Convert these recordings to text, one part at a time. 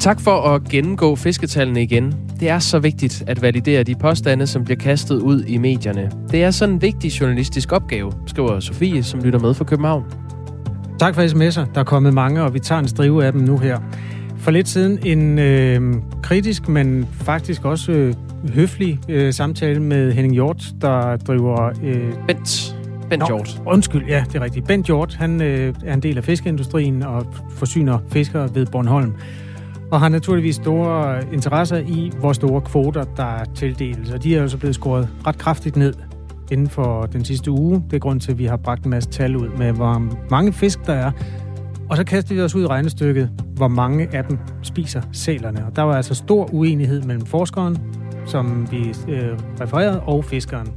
Tak for at gennemgå fisketallene igen. Det er så vigtigt at validere de påstande, som bliver kastet ud i medierne. Det er sådan en vigtig journalistisk opgave, skriver Sofie, som lytter med fra København. Tak for sms'er. Der er kommet mange, og vi tager en strive af dem nu her. For lidt siden en kritisk, men faktisk også høflig samtale med Henning Hjort, der driver... Bent Hjort. Undskyld, ja, det er rigtigt. Bent Hjort, han er en del af fiskeindustrien og forsyner fiskere ved Bornholm. Og har naturligvis store interesser i, hvor store kvoter der tildeles. Og de er jo så blevet skåret ret kraftigt ned inden for den sidste uge. Det er grund til, at vi har bragt en masse tal ud med, hvor mange fisk der er. Og så kaster vi os ud i regnestykket, hvor mange af dem spiser sælerne. Og der var altså stor uenighed mellem forskeren, som vi refererede, og fiskeren.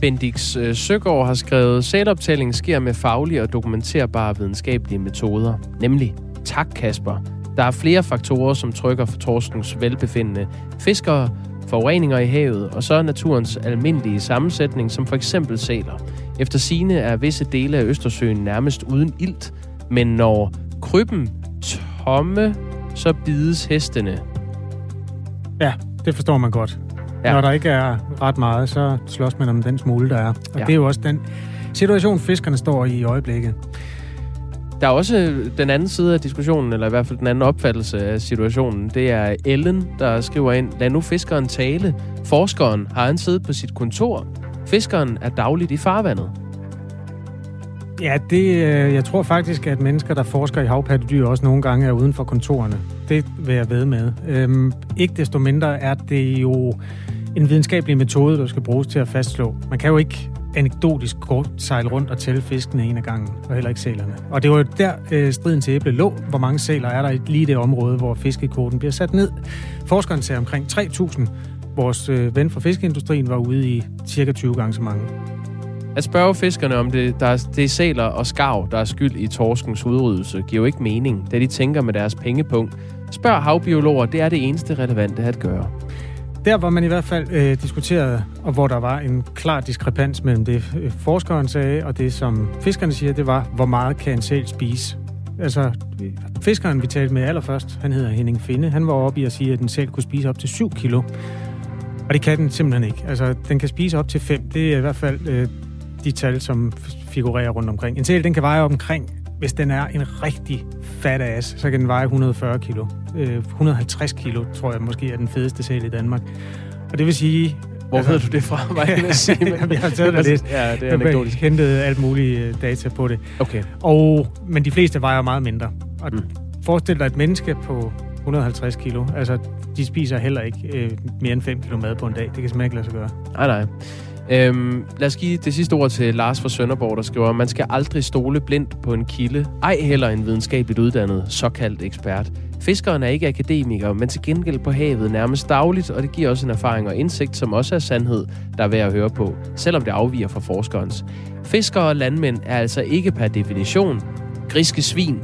Bendiks Søgaard har skrevet, sæloptællingen sker med faglige og dokumenterbare videnskabelige metoder. Nemlig, tak Kasper. Der er flere faktorer, som trykker for torskens velbefindende. Fiskere, forureninger i havet, og så naturens almindelige sammensætning, som for eksempel sæler. Efter sigende er visse dele af Østersøen nærmest uden ilt, men når krybben tomme, så bides hestene. Ja, det forstår man godt. Ja. Når der ikke er ret meget, så slås man om den smule, der er. Og ja. Det er jo også den situation, fiskerne står i øjeblikket. Der er også den anden side af diskussionen, eller i hvert fald den anden opfattelse af situationen. Det er Ellen, der skriver ind, lad nu fiskeren tale. Forskeren har han siddet på sit kontor. Fiskeren er dagligt i farvandet. Ja, jeg tror faktisk, at mennesker, der forsker i havpattedyr, også nogle gange er uden for kontorerne. Det vil jeg ved med. Ikke desto mindre er det jo en videnskabelig metode, der skal bruges til at fastslå. Man kan jo ikke anekdotisk kort sejle rundt og tælle fiskene en af gangen, og heller ikke sælerne. Og det var jo der striden til æble lå, hvor mange sæler er der i lige det område, hvor fiskekvoten bliver sat ned. Forskeren ser omkring 3.000. Vores ven fra fiskeindustrien var ude i cirka 20 gange så mange. At spørge fiskerne om det er sæler og skarv, der er skyld i torskens udryddelse, giver jo ikke mening, da de tænker med deres pengepunkt. Spørg havbiologer, det er det eneste relevante at gøre. Der, hvor man i hvert fald diskuterede, og hvor der var en klar diskrepans mellem det, forskeren sagde, og det, som fiskerne siger, det var, hvor meget kan en sæl spise? Altså, fiskeren, vi talte med allerførst, han hedder Henning Finde, han var oppe i at sige, at en sæl kunne spise op til 7 kilo. Og det kan den simpelthen ikke. Altså, den kan spise op til 5. Det er i hvert fald de tal, som figurerer rundt omkring. En sæl, den kan veje op omkring, hvis den er en rigtig fat ass, så kan den veje 140 kilo. 150 kilo, tror jeg måske, er den fedeste sæl i Danmark. Og det vil sige... Hvor ved du det fra? Var jeg sige, men... Jeg har taget det lidt. Ja, det er anekdotisk. Jeg hentede alt muligt data på det. Okay. Men de fleste vejer meget mindre. Og forestil dig et menneske på 150 kilo. Altså, de spiser heller ikke mere end 5 kilo mad på en dag. Det kan simpelthen ikke lade sig gøre. Nej. Lad os give det sidste ord til Lars fra Sønderborg, der skriver, man skal aldrig stole blindt på en kilde, ej heller en videnskabeligt uddannet såkaldt ekspert. Fiskeren er ikke akademiker, men til gengæld på havet nærmest dagligt, og det giver også en erfaring og indsigt, som også er sandhed, der er værd at høre på, selvom det afviger fra forskerens. Fiskere og landmænd er altså ikke per definition griske svin.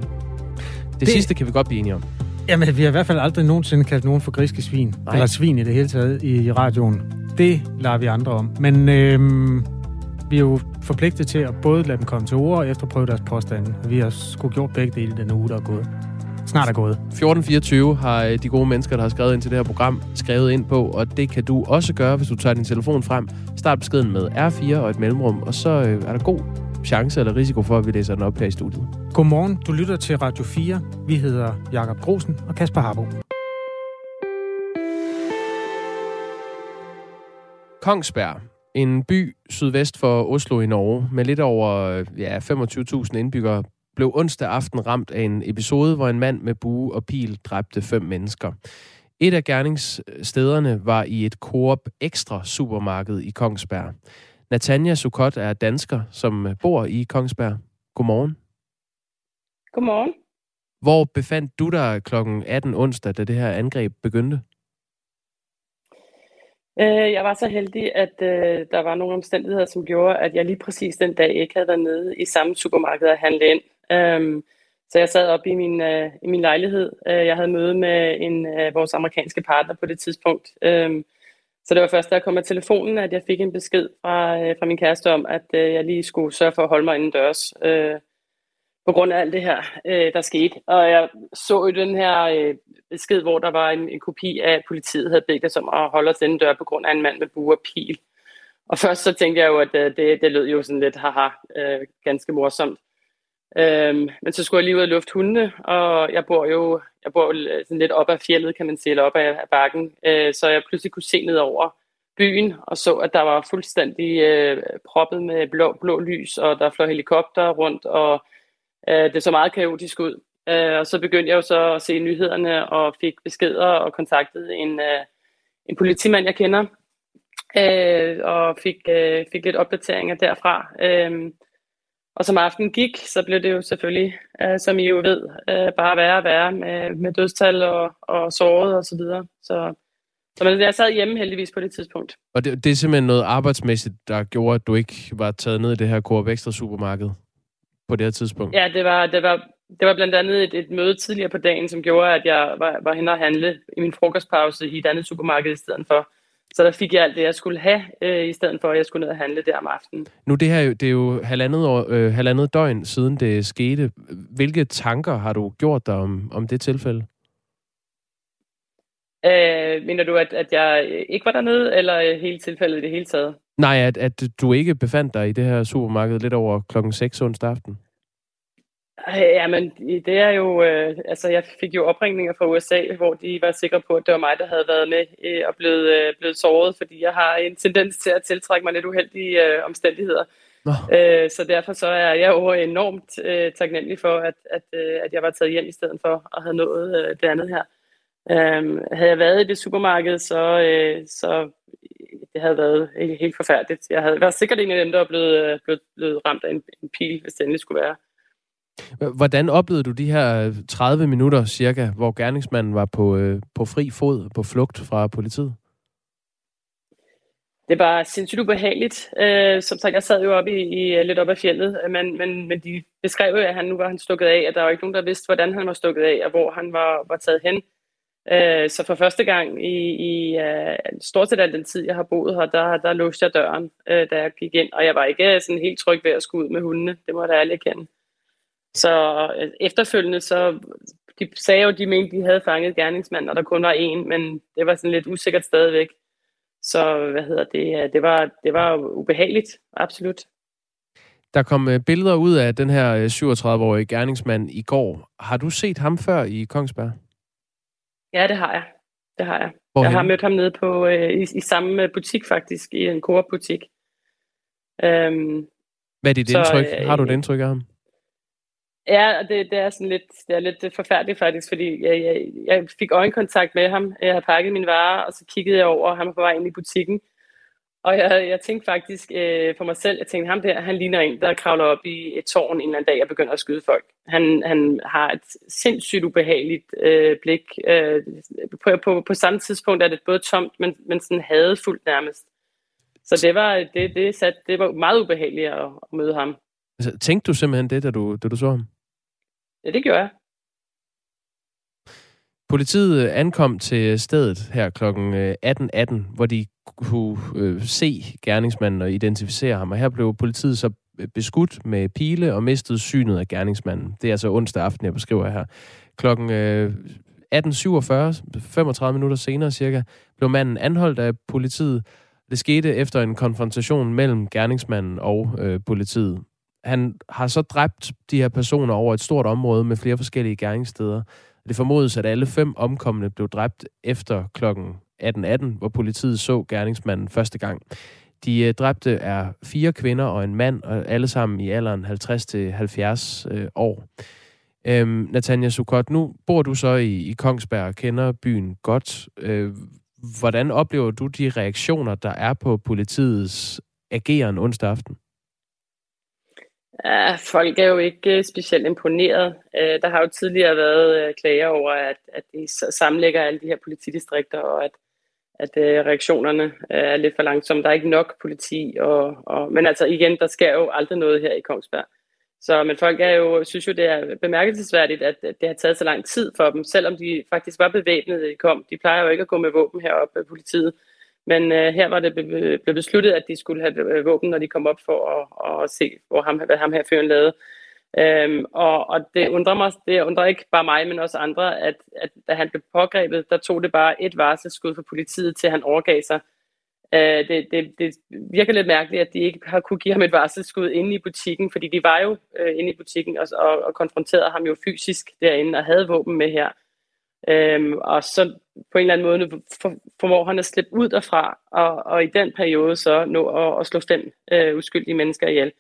Det sidste kan vi godt blive enige om. Jamen, vi har i hvert fald aldrig nogensinde kaldt nogen for griske svin. Nej. Eller svin i det hele taget i radioen. Det lader vi andre om. Men vi er jo forpligtet til at både lade dem komme til ord og efterprøve deres påstande. Vi har sgu gjort begge dele den uge, der er gået. Snart er gået. 1424 har de gode mennesker, der har skrevet ind til det her program, skrevet ind på, og det kan du også gøre, hvis du tager din telefon frem. Start beskeden med R4 og et mellemrum, og så er der god chance eller risiko for, at vi læser den op her i studiet. Godmorgen, du lytter til Radio 4. Vi hedder Jakob Grosen og Kasper Harbo. Kongsberg, en by sydvest for Oslo i Norge, med lidt over 25.000 indbyggere, blev onsdag aften ramt af en episode, hvor en mand med bue og pil dræbte 5 mennesker. Et af gerningsstederne var i et Coop Extra supermarked i Kongsberg. Nathania Sukkot er dansker, som bor i Kongsberg. Godmorgen. Godmorgen. Hvor befandt du dig kl. 18 onsdag, da det her angreb begyndte? Jeg var så heldig, at der var nogle omstændigheder, som gjorde, at jeg lige præcis den dag ikke havde været nede i samme supermarked at handle ind. Så jeg sad oppe i min lejlighed. Jeg havde møde med vores amerikanske partner på det tidspunkt. Så det var først, da jeg kom af telefonen, at jeg fik en besked fra min kæreste om, at jeg lige skulle sørge for at holde mig indendørs. på grund af alt det her, der skete. Og jeg så jo den her besked, hvor der var en kopi af, at politiet havde bedt os om at holde os inden dør på grund af en mand med bue og pil. Og først så tænkte jeg jo, at det lød jo sådan lidt haha, ganske morsomt. Men så skulle jeg lige ud og lufte hundene, og jeg bor jo sådan lidt op ad fjeldet, kan man sige, eller op ad bakken, så jeg pludselig kunne se ned over byen og så, at der var fuldstændig proppet med blå lys, og der fløj helikopter rundt, og det så meget kaotisk ud. Og så begyndte jeg jo så at se nyhederne og fik beskeder og kontaktede en politimand, jeg kender, og fik lidt opdateringer derfra. Og som aftenen gik, så blev det jo selvfølgelig, som I jo ved, bare værre og værre med dødstal og såret og så videre. Så jeg sad hjemme heldigvis på det tidspunkt. Og det er simpelthen noget arbejdsmæssigt, der gjorde, at du ikke var taget ned i det her Coop Extra supermarked på det her tidspunkt? Ja, det var blandt andet et møde tidligere på dagen, som gjorde, at jeg var henne og handle i min frokostpause i et andet supermarked i stedet for. Så der fik jeg alt det, jeg skulle have, i stedet for, at jeg skulle ned og handle der om aftenen. Nu det her, det er jo halvandet døgn siden det skete. Hvilke tanker har du gjort dig om det tilfælde? Mener du, at jeg ikke var dernede, eller hele tilfældet i det hele taget? Nej, at du ikke befandt dig i det her supermarked lidt over klokken 6 onsdag aften? Jamen, det er jo... jeg fik jo opringninger fra USA, hvor de var sikre på, at det var mig, der havde været med og blevet såret, fordi jeg har en tendens til at tiltrække mig lidt uheldige omstændigheder. Så derfor så er jeg jo enormt taknemmelig for, at jeg var taget hjem i stedet for at have nået det andet her. Havde jeg været i det supermarked, så det havde været helt forfærdeligt. Jeg havde været sikkert en af dem, der var blevet ramt af en pil, hvis det endelig skulle være. Hvordan oplevede du de her 30 minutter cirka, hvor gerningsmanden var på fri fod, på flugt fra politiet? Det var sindssygt ubehageligt. Som sagt, jeg sad jo lidt op ad fjeldet, men de beskrev jo, at han nu var stukket af, og der var ikke nogen, der vidste, hvordan han var stukket af, og hvor han var taget hen. Så for første gang i stort set al den tid, jeg har boet her, der låste jeg døren, da jeg gik ind, og jeg var ikke sådan helt tryg ved at skulle ud med hundene. Det må jeg da ærligt erkende. Så efterfølgende, så de sagde jo, de mente, de havde fanget gerningsmanden, og der kun var én, men det var sådan lidt usikkert stadigvæk. Så det var ubehageligt, absolut. Der kom billeder ud af den her 37-årige gerningsmand i går. Har du set ham før i Kongsberg? Ja, det har jeg. Hvorhen? Jeg har mødt ham nede på, i samme butik faktisk, i en Coop-butik. Hvad er dit indtryk? Har du et indtryk af ham? Ja, det er lidt forfærdeligt faktisk, fordi jeg fik øjenkontakt med ham. Jeg havde pakket mine varer, og så kiggede jeg over, og han var på vej ind i butikken. Og jeg tænkte faktisk for mig selv, ham der, han ligner en, der kravler op i et tårn en eller anden dag og begynder at skyde folk. Han har et sindssygt ubehageligt blik. På samme tidspunkt er det både tomt, men sådan hadefuldt nærmest. Så det var meget ubehageligt at møde ham. Altså, tænkte du simpelthen det, da du så ham? Ja, det gjorde jeg. Politiet ankom til stedet her kl. 18:18, hvor de kunne se gerningsmanden og identificere ham. Og her blev politiet så beskudt med pile og mistede synet af gerningsmanden. Det er altså onsdag aften, jeg beskriver her. Klokken 18:47, 35 minutter senere cirka, blev manden anholdt af politiet. Det skete efter en konfrontation mellem gerningsmanden og politiet. Han har så dræbt de her personer over et stort område med flere forskellige gerningssteder. Det formodes, at alle 5 omkomne blev dræbt efter kl. 18:18, hvor politiet så gerningsmanden første gang. De dræbte er 4 kvinder og en mand, og alle sammen i alderen 50-70 år. Nathania Sukkot, nu bor du så i Kongsberg og kender byen godt. Hvordan oplever du de reaktioner, der er på politiets ageren onsdag aften? Ja, folk er jo ikke specielt imponeret. Der har jo tidligere været klager over, at de sammenlægger alle de her politidistrikter, og at reaktionerne er lidt for langsomme. Der er ikke nok politi, men altså igen, der sker jo aldrig noget her i Kongsberg. Så, men folk synes jo, det er bemærkelsesværdigt, at det har taget så lang tid for dem, selvom de faktisk var bevæbnede, da de kom. De plejer jo ikke at gå med våben heroppe, politiet. Men her var det blevet besluttet, at de skulle have våben, når de kom op for at se, hvad ham her fyren lavede. Og det undrer mig, det undrer ikke bare mig, men også andre, at da han blev pågrebet, der tog det bare et varselsskud fra politiet, til han overgav sig. Det virker lidt mærkeligt, at de ikke har kunne give ham et varselsskud inde i butikken, fordi de var jo inde i butikken og konfronterede ham jo fysisk derinde og havde våben med her. Og så på en eller anden måde formår han at slippe ud derfra og i den periode så nå at slå fem uskyldige mennesker ihjel.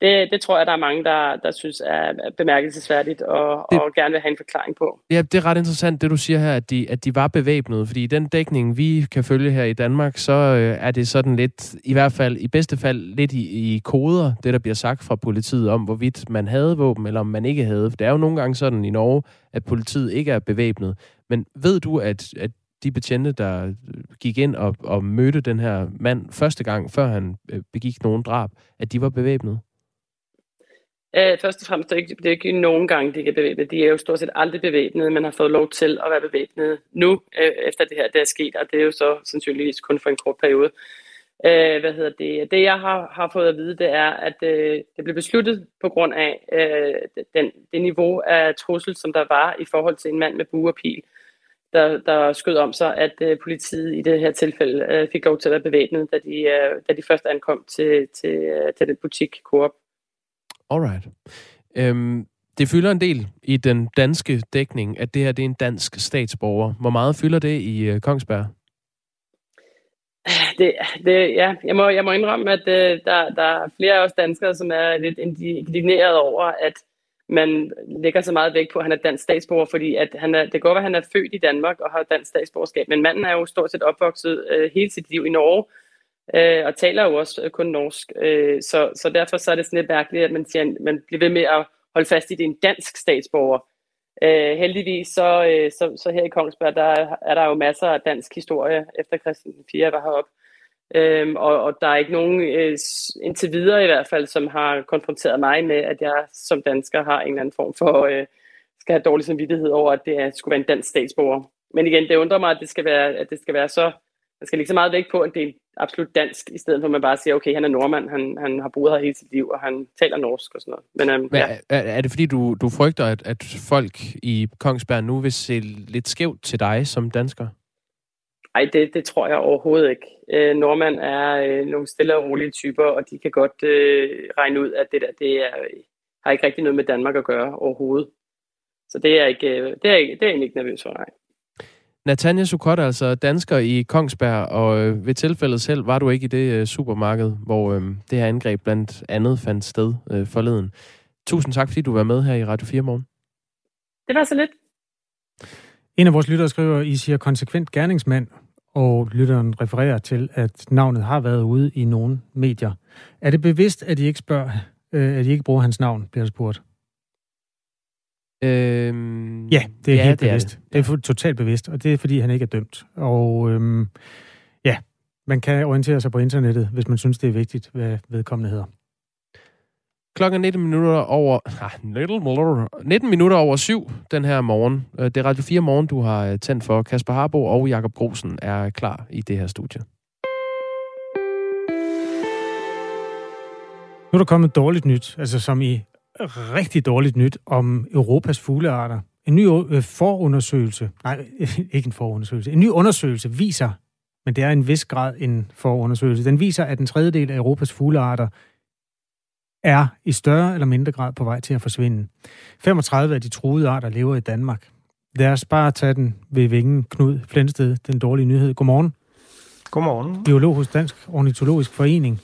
Det tror jeg, der er mange, der synes er bemærkelsesværdigt og gerne vil have en forklaring på. Ja, det er ret interessant, det du siger her, at de var bevæbnede. Fordi i den dækning, vi kan følge her i Danmark, så er det sådan lidt, i hvert fald i bedste fald lidt i koder, det der bliver sagt fra politiet om, hvorvidt man havde våben eller om man ikke havde. For det er jo nogle gange sådan i Norge, at politiet ikke er bevæbnet. Men ved du, at de betjente, der gik ind og mødte den her mand første gang, før han begik nogen drab, at de var bevæbnet? Først og fremmest, det er ikke nogen gange, de er bevæbnet. De er jo stort set aldrig bevæbnet, men har fået lov til at være bevæbnet nu, efter det her, der er sket, og det er jo så sandsynligvis kun for en kort periode. Det jeg har fået at vide, det er, at det blev besluttet på grund af det niveau af trussel, som der var i forhold til en mand med bue og pil, der skød om sig, at politiet i det her tilfælde fik lov til at være bevæbnet, da de først ankom til den butik Coop. Alright. Det fylder en del i den danske dækning, at det her det er en dansk statsborger. Hvor meget fylder det i Kongsberg? Jeg må indrømme, at der er flere af os danskere, som er lidt indigneret over, at man lægger så meget vægt på, at han er dansk statsborger, fordi at det går, at han er født i Danmark og har dansk statsborgerskab, men manden er jo stort set opvokset hele sit liv i Norge, og taler jo også kun norsk, så derfor så er det sådan lidt mærkeligt, at man siger, at man bliver ved med at holde fast i, at det er en dansk statsborger. Heldigvis så her i Kongsberg, der er der jo masser af dansk historie, efter Christian IV var heroppe, og der er ikke nogen, indtil videre i hvert fald, som har konfronteret mig med, at jeg som dansker har en eller anden form for, skal have dårlig samvittighed over, at det skulle være en dansk statsborger. Men igen, det undrer mig, at det skal være så. Man skal lægge så meget vægt på, at det er absolut dansk, i stedet for at man bare siger, okay, han er nordmand, han har boet her hele sit liv, og han taler norsk og sådan noget. Men, ja. Er det fordi, du frygter, at folk i Kongsberg nu vil se lidt skævt til dig som dansker? Nej, det tror jeg overhovedet ikke. Nordmænd er nogle stille og rolige typer, og de kan godt regne ud, at det der har ikke rigtig noget med Danmark at gøre overhovedet. Så det er egentlig ikke nervøs for, nej. Nathania Sukkot, altså dansker i Kongsberg, og ved tilfældet selv var du ikke i det supermarked, hvor det her angreb blandt andet fandt sted forleden. Tusind tak, fordi du var med her i Radio 4 morgen. Det var så lidt. En af vores lyttere skriver, I siger konsekvent gerningsmand, og lytteren refererer til, at navnet har været ude i nogle medier. Er det bevidst, at I ikke spørger, at I ikke bruger hans navn, bliver der spurgt? Ja, det er helt bevidst. Det er totalt bevidst, og det er fordi, han ikke er dømt. Og ja, man kan orientere sig på internettet, hvis man synes, det er vigtigt, hvad vedkommende hedder. Klokken 19 minutter over 7 den her morgen. Det er Radio 4 morgen, du har tændt for. Kasper Harbo og Jakob Grosen er klar i det her studie. Nu er der kommet dårligt nyt, altså som i rigtig dårligt nyt om Europas fuglearter. En ny forundersøgelse, en ny undersøgelse viser, men det er en vis grad en forundersøgelse, den viser, at en tredjedel af Europas fuglearter er i større eller mindre grad på vej til at forsvinde. 35 af de truede arter lever i Danmark. Lad os bare tage den ved vingen. Knud Flensted, den dårlige nyhed. Godmorgen. Godmorgen. Biolog hos Dansk Ornitologisk Forening.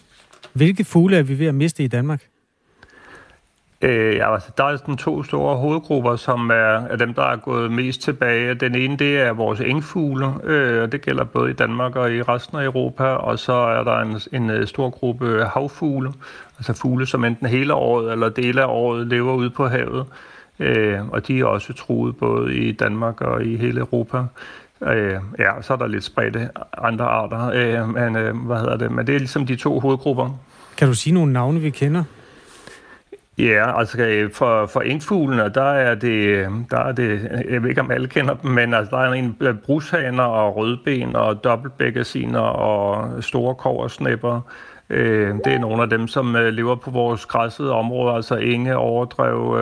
Hvilke fugle er vi ved at miste i Danmark? Der er sådan to store hovedgrupper, som er dem, der er gået mest tilbage. Den ene, det er vores engfugle, og det gælder både i Danmark og i resten af Europa. Og så er der en stor gruppe havfugle, altså fugle, som enten hele året eller dele af året lever ude på havet. Og de er også truet både i Danmark og i hele Europa. Så er der lidt spredte andre arter, men det er ligesom de to hovedgrupper. Kan du sige nogle navne, vi kender? Ja, altså for engfuglene, der er det, jeg ved ikke om alle kender dem, men altså der er en brushaner og rødben og dobbeltbækkasiner og store korsnæpper Det er nogle af dem, som lever på vores græssede områder, altså enge, overdrev,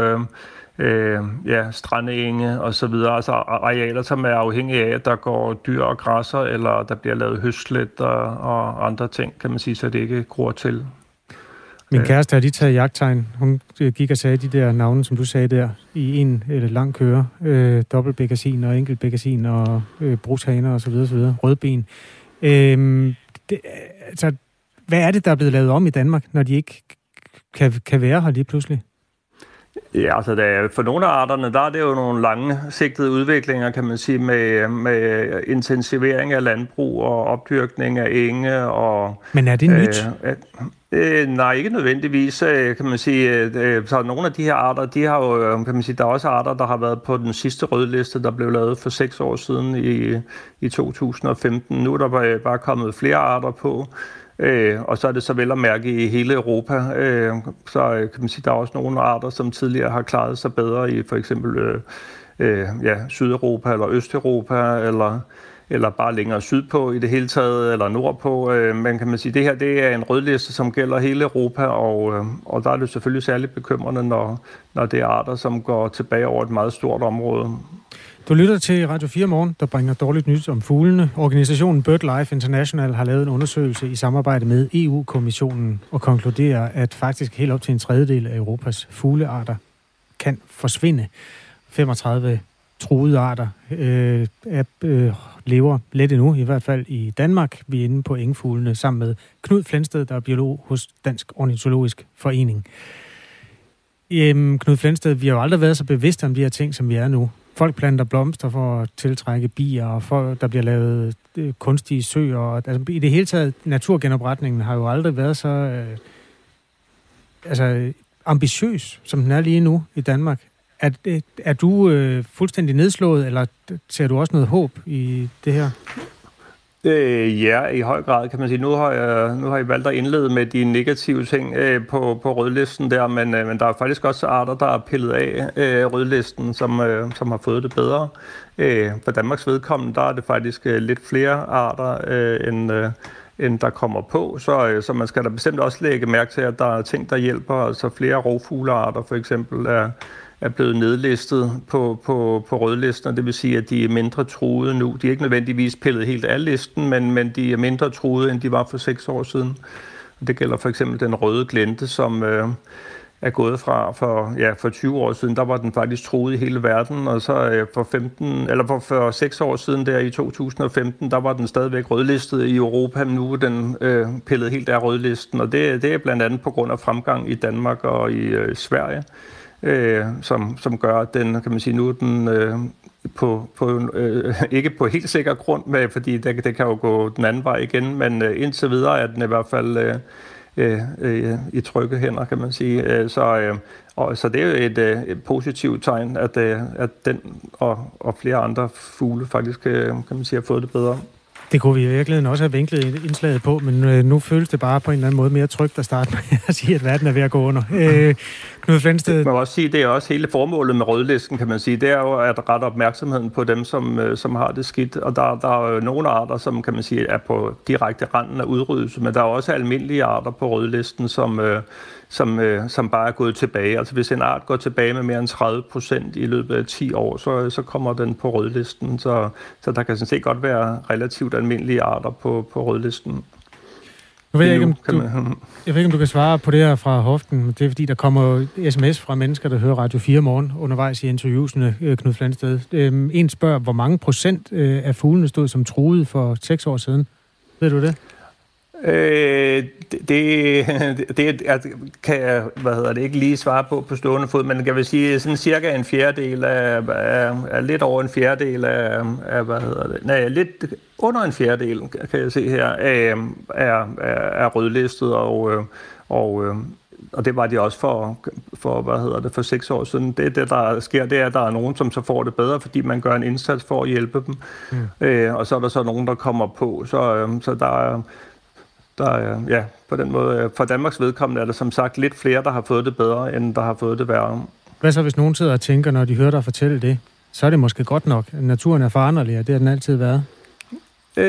strandenge og så videre. Altså arealer, som er afhængige af, at der går dyr og græsser, eller der bliver lavet høslæt og andre ting, kan man sige, så det ikke gror til. Min kæreste har lige taget jagttegn. Hun gik og sagde de der navne, som du sagde der, i en lang køre. Dobbeltbækkasin og enkeltbækkasin og brushaner og så videre, så videre. Rødben. Altså, hvad er det, der er blevet lavet om i Danmark, når de ikke kan være her lige pludselig? Ja, altså for nogle af arterne, der er det jo nogle langsigtede udviklinger, kan man sige, med intensivering af landbrug og opdyrkning af enge. Og, men er det nyt? Nej, ikke nødvendigvis, kan man sige. Så nogle af de her arter, de har jo, kan man sige, der er også arter, der har været på den sidste rødliste, der blev lavet for 6 år siden i 2015. Nu er der bare kommet flere arter på. Og så er det så vel at mærke i hele Europa, så kan man sige, der er også nogle arter, som tidligere har klaret sig bedre i for eksempel Sydeuropa eller Østeuropa eller bare længere sydpå i det hele taget, eller nordpå. Men kan man sige, det her det er en rødliste, som gælder hele Europa, og der er det selvfølgelig særligt bekymrende, når det er arter, som går tilbage over et meget stort område. Du lytter til Radio 4 Morgen, der bringer dårligt nyt om fuglene. Organisationen BirdLife International har lavet en undersøgelse i samarbejde med EU-kommissionen og konkluderer, at faktisk helt op til 1/3 af Europas fuglearter kan forsvinde. 35 truede arter lever let endnu, i hvert fald i Danmark. Vi er inde på engfuglene sammen med Knud Flensted, der er biolog hos Dansk Ornitologisk Forening. Knud Flensted, vi har jo aldrig været så bevidste om de her ting, som vi er nu. Folk planter blomster for at tiltrække bier, og folk, der bliver lavet kunstige søer. Altså, i det hele taget, naturgenopretningen har jo aldrig været så ambitiøs, som den er lige nu i Danmark. Er du fuldstændig nedslået, eller ser du også noget håb i det her? Ja, i høj grad kan man sige. Nu har I valgt at indlede med de negative ting på rødlisten der, men der er faktisk også arter, der er pillet af rødlisten, som har fået det bedre. For Danmarks vedkommende, der er det faktisk lidt flere arter end der kommer på, så man skal da bestemt også lægge mærke til, at der er ting, der hjælper. Altså flere rovfuglearter for eksempel er blevet nedlistet på rødlisten, og det vil sige, at de er mindre truede nu. De er ikke nødvendigvis pillet helt af listen, men de er mindre truede, end de var for 6 år siden. Det gælder for eksempel den røde glente, som er gået fra for 20 år siden. Der var den faktisk truet i hele verden, og så for 6 år siden der i 2015, der var den stadigvæk rødlistet i Europa, men nu er den pillet helt af rødlisten. Og det er blandt andet på grund af fremgang i Danmark og i Sverige. Som gør, at den, kan man sige, nu den ikke på helt sikker grund, fordi det kan jo gå den anden vej igen, men indtil videre er den i hvert fald i trygge hænder, kan man sige. Så det er jo et positivt tegn, at den og flere andre fugle faktisk, kan man sige, har fået det bedre. Det kunne vi i virkeligheden også have vinklet indslaget på, men nu føles det bare på en eller anden måde mere trygt at starte med at sige, at verden er ved at gå under. Knud Flensted. Man kan også sige, det er også hele formålet med rødlisten, kan man sige. Det er jo at rette opmærksomheden på dem, som har det skidt. Og der er jo nogle arter, som, kan man sige, er på direkte randen af udryddelse, men der er også almindelige arter på rødlisten, som bare er gået tilbage. Altså hvis en art går tilbage med mere end 30% i løbet af 10 år, så kommer den på rødlisten. Så der kan sådan set godt være relativt almindelige arter på rødlisten. Jeg ved ikke, om du kan svare på det her fra hoften. Det er, fordi der kommer sms fra mennesker, der hører Radio 4 Morgen undervejs i interviewsene, Knud Flensted. En spørger, hvor mange procent af fuglene stod som truede for 6 år siden? Ved du det? Kan jeg ikke lige svare på stående fod, men jeg vil sige sådan cirka 1/4 af lidt over 1/4 af lidt under 1/4, kan jeg se her, er rødlistet og det var de også for for 6 år siden. Det der sker, det er, at der er nogen, som så får det bedre, fordi man gør en indsats for at hjælpe dem, og så er der så nogen, der kommer på, så der er på den måde, for Danmarks vedkommende er der som sagt lidt flere, der har fået det bedre, end der har fået det værre. Hvad så, hvis nogen sidder og tænker, når de hører dig fortælle det, så er det måske godt nok. Naturen er foranderlig, og det har den altid været. Ja,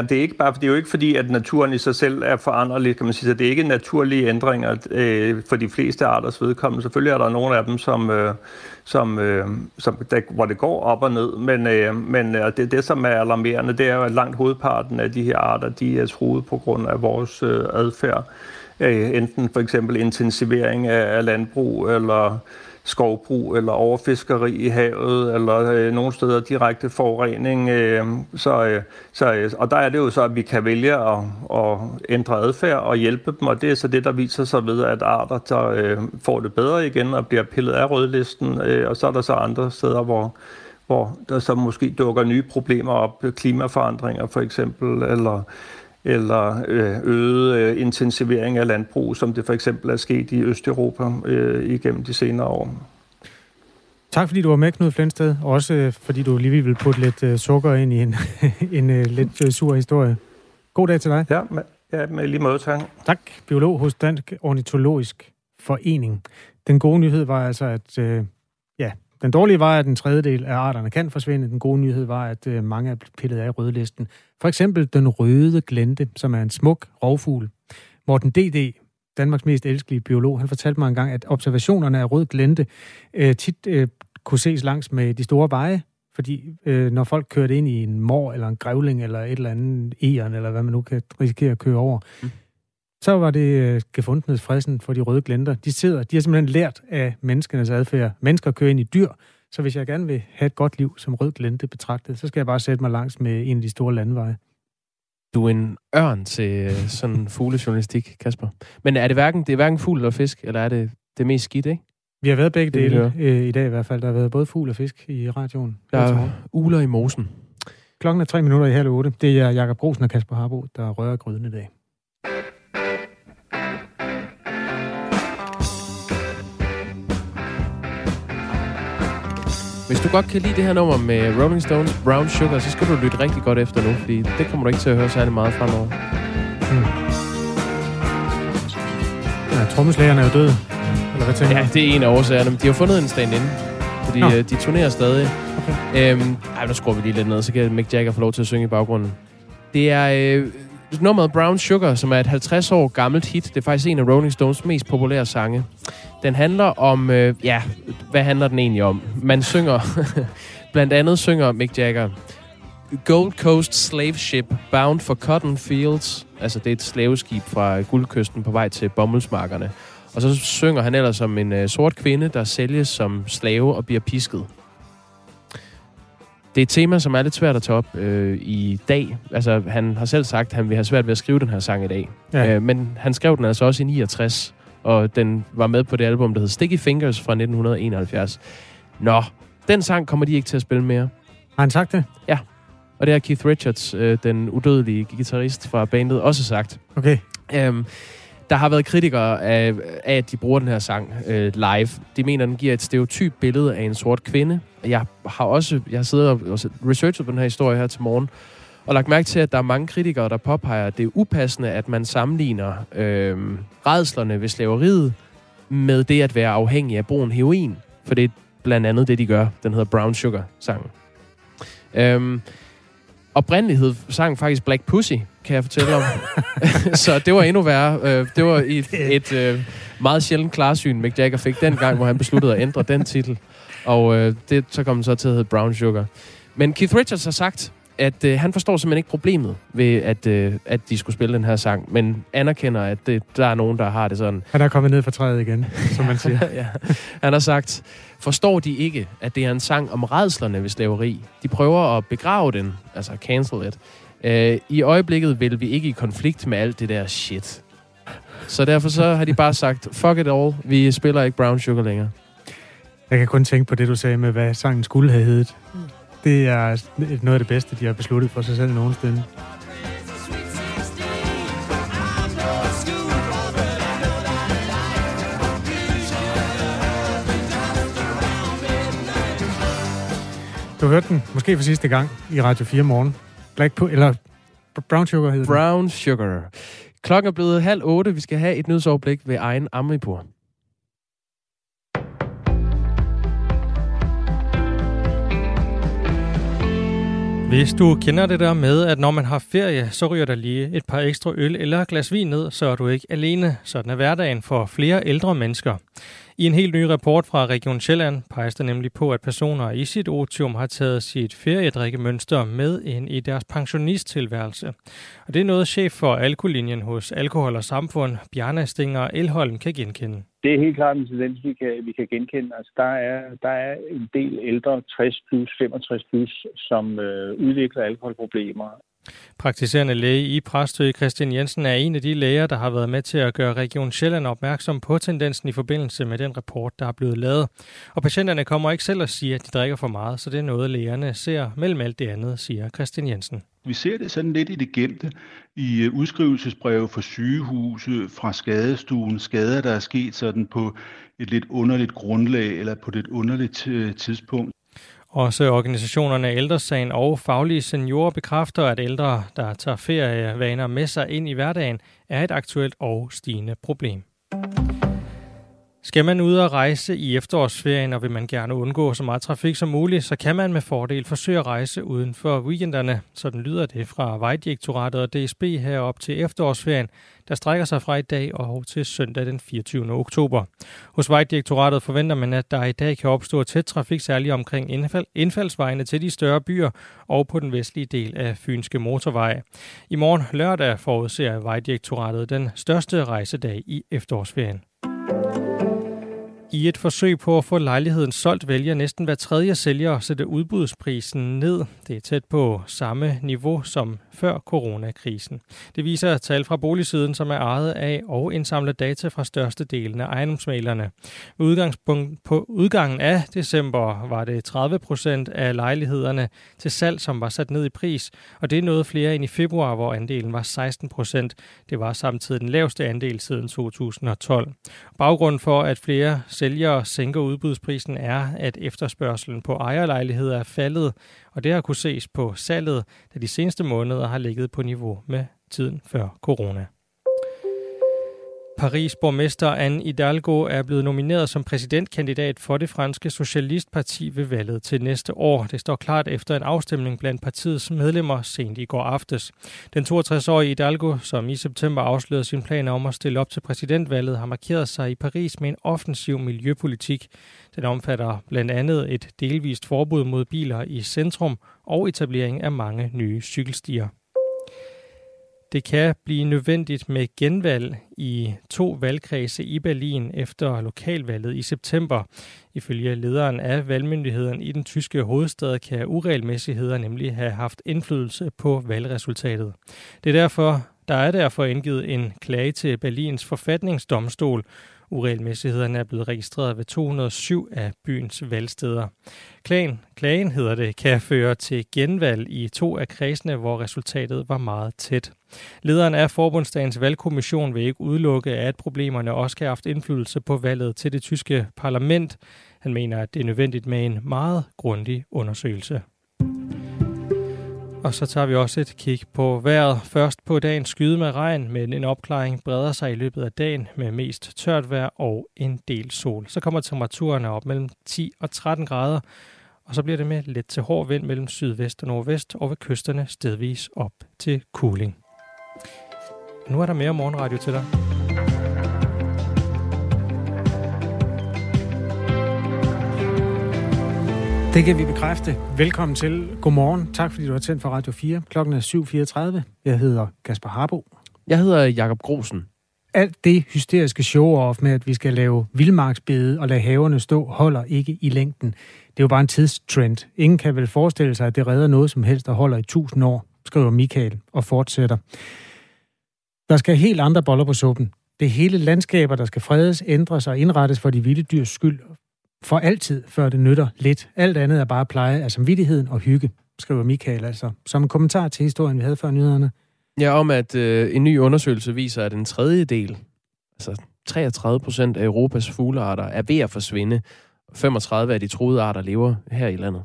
det er ikke bare, for det er jo ikke fordi, at naturen i sig selv er foranderlig, kan man sige, så det er ikke naturlige ændringer for de fleste arters vedkommende. Selvfølgelig er der nogle af dem, som der, hvor det går op og ned, men det, som er alarmerende, det er jo, at langt hovedparten af de her arter, de er truet på grund af vores adfærd. Enten for eksempel intensivering af landbrug, eller skovbrug, eller overfiskeri i havet, eller nogle steder direkte forurening. Og der er det jo så, at vi kan vælge at ændre adfærd og hjælpe dem, og det er så det, der viser sig ved, at arter der, får det bedre igen og bliver pillet af rødlisten, og så er der så andre steder, hvor der så måske dukker nye problemer op, klimaforandringer for eksempel, eller øget intensivering af landbrug, som det for eksempel er sket i Østeuropa igennem de senere år. Tak fordi du var med, Knud Flensted, og også fordi du lige ville putte lidt sukker ind i en lidt sur historie. God dag til dig. Ja, med lige måde, tak. Tak, biolog hos Dansk Ornitologisk Forening. Den gode nyhed var altså, at den dårlige var, at en tredjedel af arterne kan forsvinde. Den gode nyhed var, at mange er pillet af rødlisten. For eksempel den røde glente, som er en smuk rovfugl. Morten D.D., Danmarks mest elskelige biolog, han fortalte mig engang, at observationerne af rød glente tit kunne ses langs med de store veje. Fordi når folk kørte ind i en mår eller en grævling eller et eller andet egern, eller hvad man nu kan risikere at køre over, så var det gefundenhedsfressen for de røde glenter. De har simpelthen lært af menneskenes adfærd. Mennesker kører ind i dyr, så hvis jeg gerne vil have et godt liv som rød glente betragtet, så skal jeg bare sætte mig langs med en af de store landeveje. Du er en ørn til sådan fuglejournalistik, Kasper. Men er det hverken fugl eller fisk, eller er det det mest skidt, ikke? Vi har været begge dele i dag i hvert fald. Der har været både fugl og fisk i radioen. Der er uler i mosen. 7:53. Det er Jakob Grosen og Kasper Harbo, der rører gryden i dag. Hvis du godt kan lide det her nummer med Rolling Stones, Brown Sugar, så skal du lytte rigtig godt efter nu, fordi det kommer du ikke til at høre særlig meget fremover. Ja, trommeslagerne er jo døde. Eller hvad tænker du? Ja, det er en af årsagerne. De har fundet en stand-in, fordi de turnerer stadig. Okay. Nu skruer vi lige lidt ned, så kan Mick Jagger få lov til at synge i baggrunden. Det er nummeret Brown Sugar, som er et 50 år gammelt hit. Det er faktisk en af Rolling Stones mest populære sange. Den handler om, hvad handler den egentlig om? Man synger, blandt andet synger Mick Jagger, Gold Coast slave ship bound for cotton fields. Altså det er et slaveskib fra Guldkysten på vej til bomuldsmarkerne. Og så synger han ellers som en sort kvinde, der sælges som slave og bliver pisket. Det er et tema, som er lidt svært at tage op i dag. Altså, han har selv sagt, at han vil have svært ved at skrive den her sang i dag. Ja. Men han skrev den altså også i 69, og den var med på det album, der hed Sticky Fingers fra 1971. Nå, den sang kommer de ikke til at spille mere. Har han sagt det? Ja, og det har Keith Richards, den udødelige guitarist fra bandet, også sagt. Okay. Der har været kritikere af, at de bruger den her sang live. De mener, den giver et stereotyp billede af en sort kvinde. Jeg har siddet og researchet på den her historie her til morgen, og lagt mærke til, at der er mange kritikere, der påpeger, at det er upassende, at man sammenligner rædslerne ved slaveriet med det at være afhængig af brugen heroin. For det er blandt andet det, de gør. Den hedder Brown Sugar-sangen. Oprindelighed sang faktisk Black Pussy, kan jeg fortælle om. Så det var endnu værre. Det var et meget sjældent klarsyn, Mick Jagger fik dengang, hvor han besluttede at ændre den titel. Og så kom den så til at hedde Brown Sugar. Men Keith Richards har sagt, at han forstår simpelthen ikke problemet ved, at de skulle spille den her sang, men anerkender, at der er nogen, der har det sådan. Han er kommet ned fra træet igen, som man siger. Ja. Han har sagt, forstår de ikke, at det er en sang om rædslerne ved slaveri? De prøver at begrave den, altså cancel it. I øjeblikket vil vi ikke i konflikt med alt det der shit. Så derfor så har de bare sagt, fuck it all, vi spiller ikke Brown Sugar længere. Jeg kan kun tænke på det, du sagde med, hvad sangen skulle have heddet. Det er noget af det bedste, de har besluttet for sig selv nogensinde. Du hørte den måske for sidste gang i Radio 4 morgen. Brown Sugar hedder den. Brown Sugar. Klokken er blevet 7:30. Vi skal have et nyhedsoverblik ved egen Amripur. Vi Hvis du kender det der med, at når man har ferie, så ryger der lige et par ekstra øl eller glas vin ned, så er du ikke alene. Sådan er hverdagen for flere ældre mennesker. I en helt ny rapport fra Region Sjælland peges der nemlig på, at personer i sit otium har taget sit feriedrikkemønster med ind i deres pensionisttilværelse. Og det er noget chef for alkohollinjen hos Alkohol og Samfund, Bjarne Stinger Elholm, kan genkende. Det er helt klart en tendens, vi kan genkende. Altså, der er en del ældre, 60+, 65+, som udvikler alkoholproblemer. Praktiserende læge i Præstø, Christian Jensen, er en af de læger, der har været med til at gøre Region Sjælland opmærksom på tendensen i forbindelse med den rapport, der er blevet lavet. Og patienterne kommer ikke selv at sige, at de drikker for meget, så det er noget, lægerne ser mellem alt det andet, siger Christian Jensen. Vi ser det sådan lidt i det gemte i udskrivelsesbreve fra sygehuse, fra skadestuen, skader, der er sket sådan på et lidt underligt grundlag eller på et underligt tidspunkt. Også organisationerne Ældresagen og Faglige Seniorer bekræfter, at ældre, der tager ferievaner med sig ind i hverdagen, er et aktuelt og stigende problem. Skal man ud og rejse i efterårsferien, og vil man gerne undgå så meget trafik som muligt, så kan man med fordel forsøge at rejse uden for weekenderne. Sådan lyder det fra Vejdirektoratet og DSB herop til efterårsferien, der strækker sig fra i dag og til søndag den 24. oktober. Hos Vejdirektoratet forventer man, at der i dag kan opstå tæt trafik, særligt omkring indfaldsvejene til de større byer og på den vestlige del af Fynske Motorvej. I morgen lørdag forudser Vejdirektoratet den største rejsedag i efterårsferien. I et forsøg på at få lejligheden solgt, vælger næsten hver tredje sælger at sætte udbudsprisen ned. Det er tæt på samme niveau som før coronakrisen. Det viser tal fra boligsiden, som er ejet af og indsamler data fra størstedelen af ejendomsmæglerne. Ved udgangen af december var det 30% af lejlighederne til salg, som var sat ned i pris. Og det er noget flere end i februar, hvor andelen var 16%. Det var samtidig den laveste andel siden 2012. Baggrunden for, at flere sælgere sænker udbudsprisen, er, at efterspørgselen på ejerlejligheder er faldet, og det har kunne ses på salget, da de seneste måneder har ligget på niveau med tiden før corona. Paris' borgmester Anne Hidalgo er blevet nomineret som præsidentkandidat for det franske Socialistparti ved valget til næste år. Det står klart efter en afstemning blandt partiets medlemmer sent i går aftes. Den 62-årige Hidalgo, som i september afslørede sine planer om at stille op til præsidentvalget, har markeret sig i Paris med en offensiv miljøpolitik. Den omfatter blandt andet et delvist forbud mod biler i centrum og etablering af mange nye cykelstier. Det kan blive nødvendigt med genvalg i 2 valgkredse i Berlin efter lokalvalget i september. Ifølge lederen af valgmyndigheden i den tyske hovedstad kan uregelmæssigheder nemlig have haft indflydelse på valgresultatet. Der er derfor indgivet en klage til Berlins forfatningsdomstol. Uregelmæssighederne er blevet registreret ved 207 af byens valgsteder. Klagen, hedder det, kan føre til genvalg i 2 af kredsene, hvor resultatet var meget tæt. Lederen af Forbundsdagens valgkommission vil ikke udelukke, at problemerne også kan have haft indflydelse på valget til det tyske parlament. Han mener, at det er nødvendigt med en meget grundig undersøgelse. Og så tager vi også et kig på vejret. Først på dagen skyde med regn, men en opklaring breder sig i løbet af dagen med mest tørt vejr og en del sol. Så kommer temperaturerne op mellem 10 og 13 grader, og så bliver det med let til hård vind mellem sydvest og nordvest, og ved kysterne stedvis op til kuling. Nu er der mere morgenradio til dig. Det kan vi bekræfte. Velkommen til. Godmorgen. Tak fordi du har tændt for Radio 4. Klokken er 7.34. Jeg hedder Kasper Harbo. Jeg hedder Jakob Grosen. Alt det hysteriske show-off med, at vi skal lave vildmarksbede og lade haverne stå, holder ikke i længden. Det er jo bare en tidstrend. Ingen kan vel forestille sig, at det redder noget som helst, der holder i 1000 år, skriver Michael og fortsætter. Der skal helt andre boller på suppen. Det hele landskaber, der skal fredes, ændres og indrettes for de vilde dyrs skyld, for altid, før det nytter lidt. Alt andet er bare pleje af samvittigheden og hygge, skriver Michael altså. Som en kommentar til historien, vi havde før nyhederne. Ja, om at en ny undersøgelse viser, at en tredjedel, altså 33% af Europas fuglearter, er ved at forsvinde. 35 af de truede arter lever her i landet.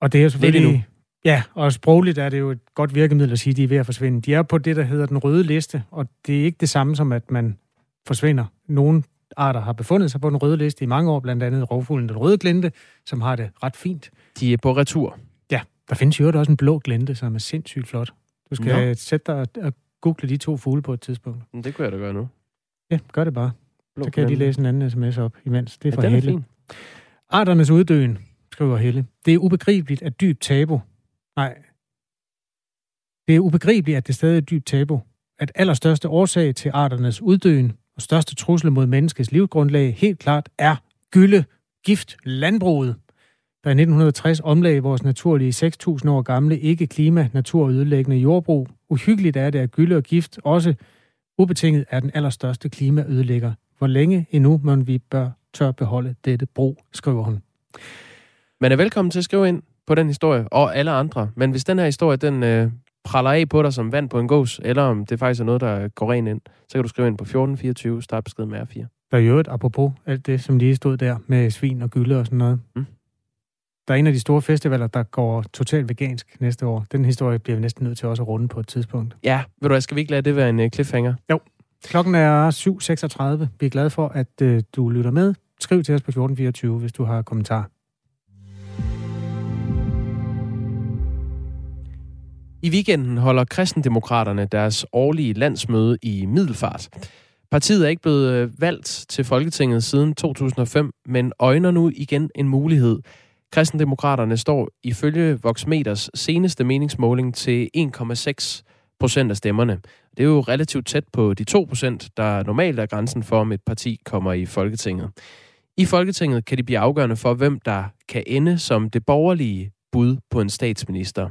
Og det er jo selvfølgelig... Ja, og sprogligt er det jo et godt virkemiddel at sige, at de er ved at forsvinde. De er på det, der hedder den røde liste, og det er ikke det samme som, at man forsvinder. Nogen arter har befundet sig på den røde liste i mange år, blandt andet rovfuglen den røde glinte, som har det ret fint. De er på retur. Ja, Der findes jo også en blå glente, som er sindssygt flot. Du skal sætte dig og google de to fugle på et tidspunkt. Det kunne jeg da gøre nu. Ja, gør det bare. Blå så kan jeg lige læse en anden sms op imens. Det er fra Helle. Arternes uddøen, skriver Helle. Det er ubegribeligt, at dybt tabu... Nej. Det er ubegribeligt, at det stadig er dybt tabu. At allerstørste årsag til arternes uddøen og største trussel mod menneskets livsgrundlag helt klart er gylde, gift, landbruget. Der i 1960 omlagde vores naturlige 6.000 år gamle, ikke klima, natur- og ødelæggende jordbrug. Uhyggeligt er det, at gylde og gift også ubetinget er den allerstørste klimaødelægger. Hvor længe endnu, men vi tør beholde dette brug, skriver hun. Man er velkommen til at skrive ind på den historie, og alle andre. Men hvis den her historie, den praller af på dig som vand på en gås, eller om det faktisk er noget, der går rent ind, så kan du skrive ind på 1424, start besked med R4. Der er jo et apropos alt det, som lige stod der med svin og gylde og sådan noget. Mm. Der er en af de store festivaler, der går totalt vegansk næste år. Den historie bliver vi næsten nødt til også at runde på et tidspunkt. Ja, ved du, skal vi ikke lade det være en cliffhanger? Jo. Klokken er 7.36. Vi er glade for, at du lytter med. Skriv til os på 1424, hvis du har kommentar. I weekenden holder Kristendemokraterne deres årlige landsmøde i Middelfart. Partiet er ikke blevet valgt til Folketinget siden 2005, men øjner nu igen en mulighed. Kristendemokraterne står ifølge Voxmeters seneste meningsmåling til 1,6% af stemmerne. Det er jo relativt tæt på de 2%, der normalt er grænsen for, om et parti kommer i Folketinget. I Folketinget kan de blive afgørende for, hvem der kan ende som det borgerlige bud på en statsminister.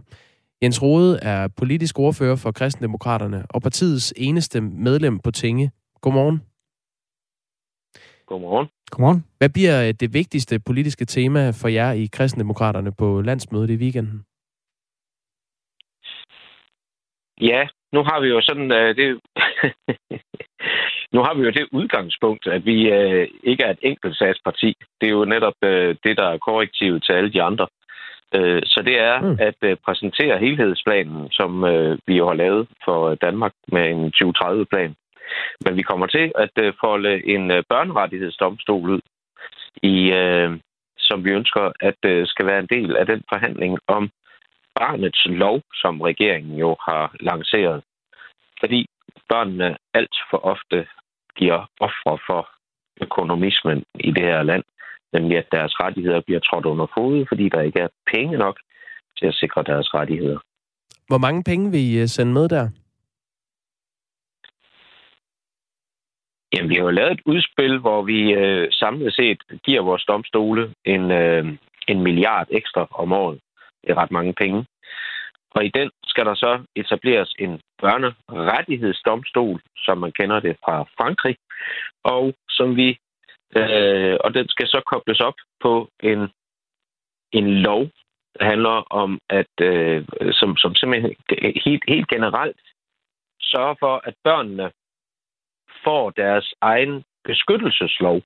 Jens Rode er politisk ordfører for Kristendemokraterne og partiets eneste medlem på Tinge. Godmorgen. Godmorgen. Godmorgen. Hvad bliver det vigtigste politiske tema for jer i Kristendemokraterne på landsmødet i weekenden? Ja, nu har vi jo sådan det nu har vi jo det udgangspunkt, at vi ikke er et enkeltsagsparti. Det er jo netop det, der er korrektivet til alle de andre. Så det er at præsentere helhedsplanen, som vi jo har lavet for Danmark med en 2030-plan. Men vi kommer til at folde en børnerettighedsdomstol ud, som vi ønsker, at skal være en del af den forhandling om barnets lov, som regeringen jo har lanceret. Fordi børnene alt for ofte giver ofre for økonomismen i det her land, nemlig at deres rettigheder bliver trådt under fode, fordi der ikke er penge nok til at sikre deres rettigheder. Hvor mange penge vil I sende med der? Jamen, vi har jo lavet et udspil, hvor vi samlet set giver vores domstole en 1 milliard ekstra om året. Det er ret mange penge. Og i den skal der så etableres en børnerettighedsdomstol, som man kender det fra Frankrig, og som vi og den skal så kobles op på en lov, der handler om, at som simpelthen helt generelt sørger for, at børnene får deres egen beskyttelseslov,